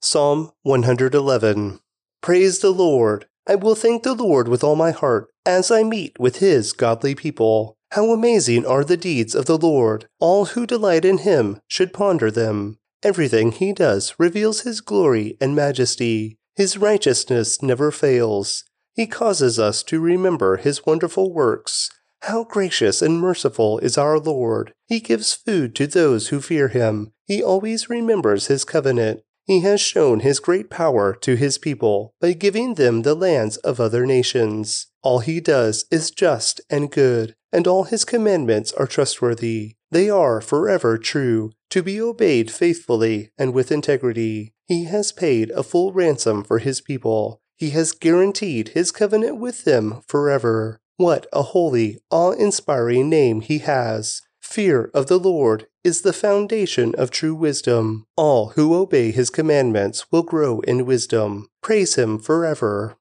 Psalm one hundred eleven. Praise the Lord! I will thank the Lord with all my heart, as I meet with his godly people. How amazing are the deeds of the Lord! All who delight in him should ponder them. Everything he does reveals his glory and majesty. His righteousness never fails. He causes us to remember his wonderful works. How gracious and merciful is our Lord! He gives food to those who fear him. He always remembers his covenant. He has shown his great power to his people by giving them the lands of other nations. All he does is just and good, and all his commandments are trustworthy. They are forever true, to be obeyed faithfully and with integrity. He has paid a full ransom for his people. He has guaranteed his covenant with them forever. What a holy, awe-inspiring name he has! Fear of the Lord is the foundation of true wisdom. All who obey his commandments will grow in wisdom. Praise him forever.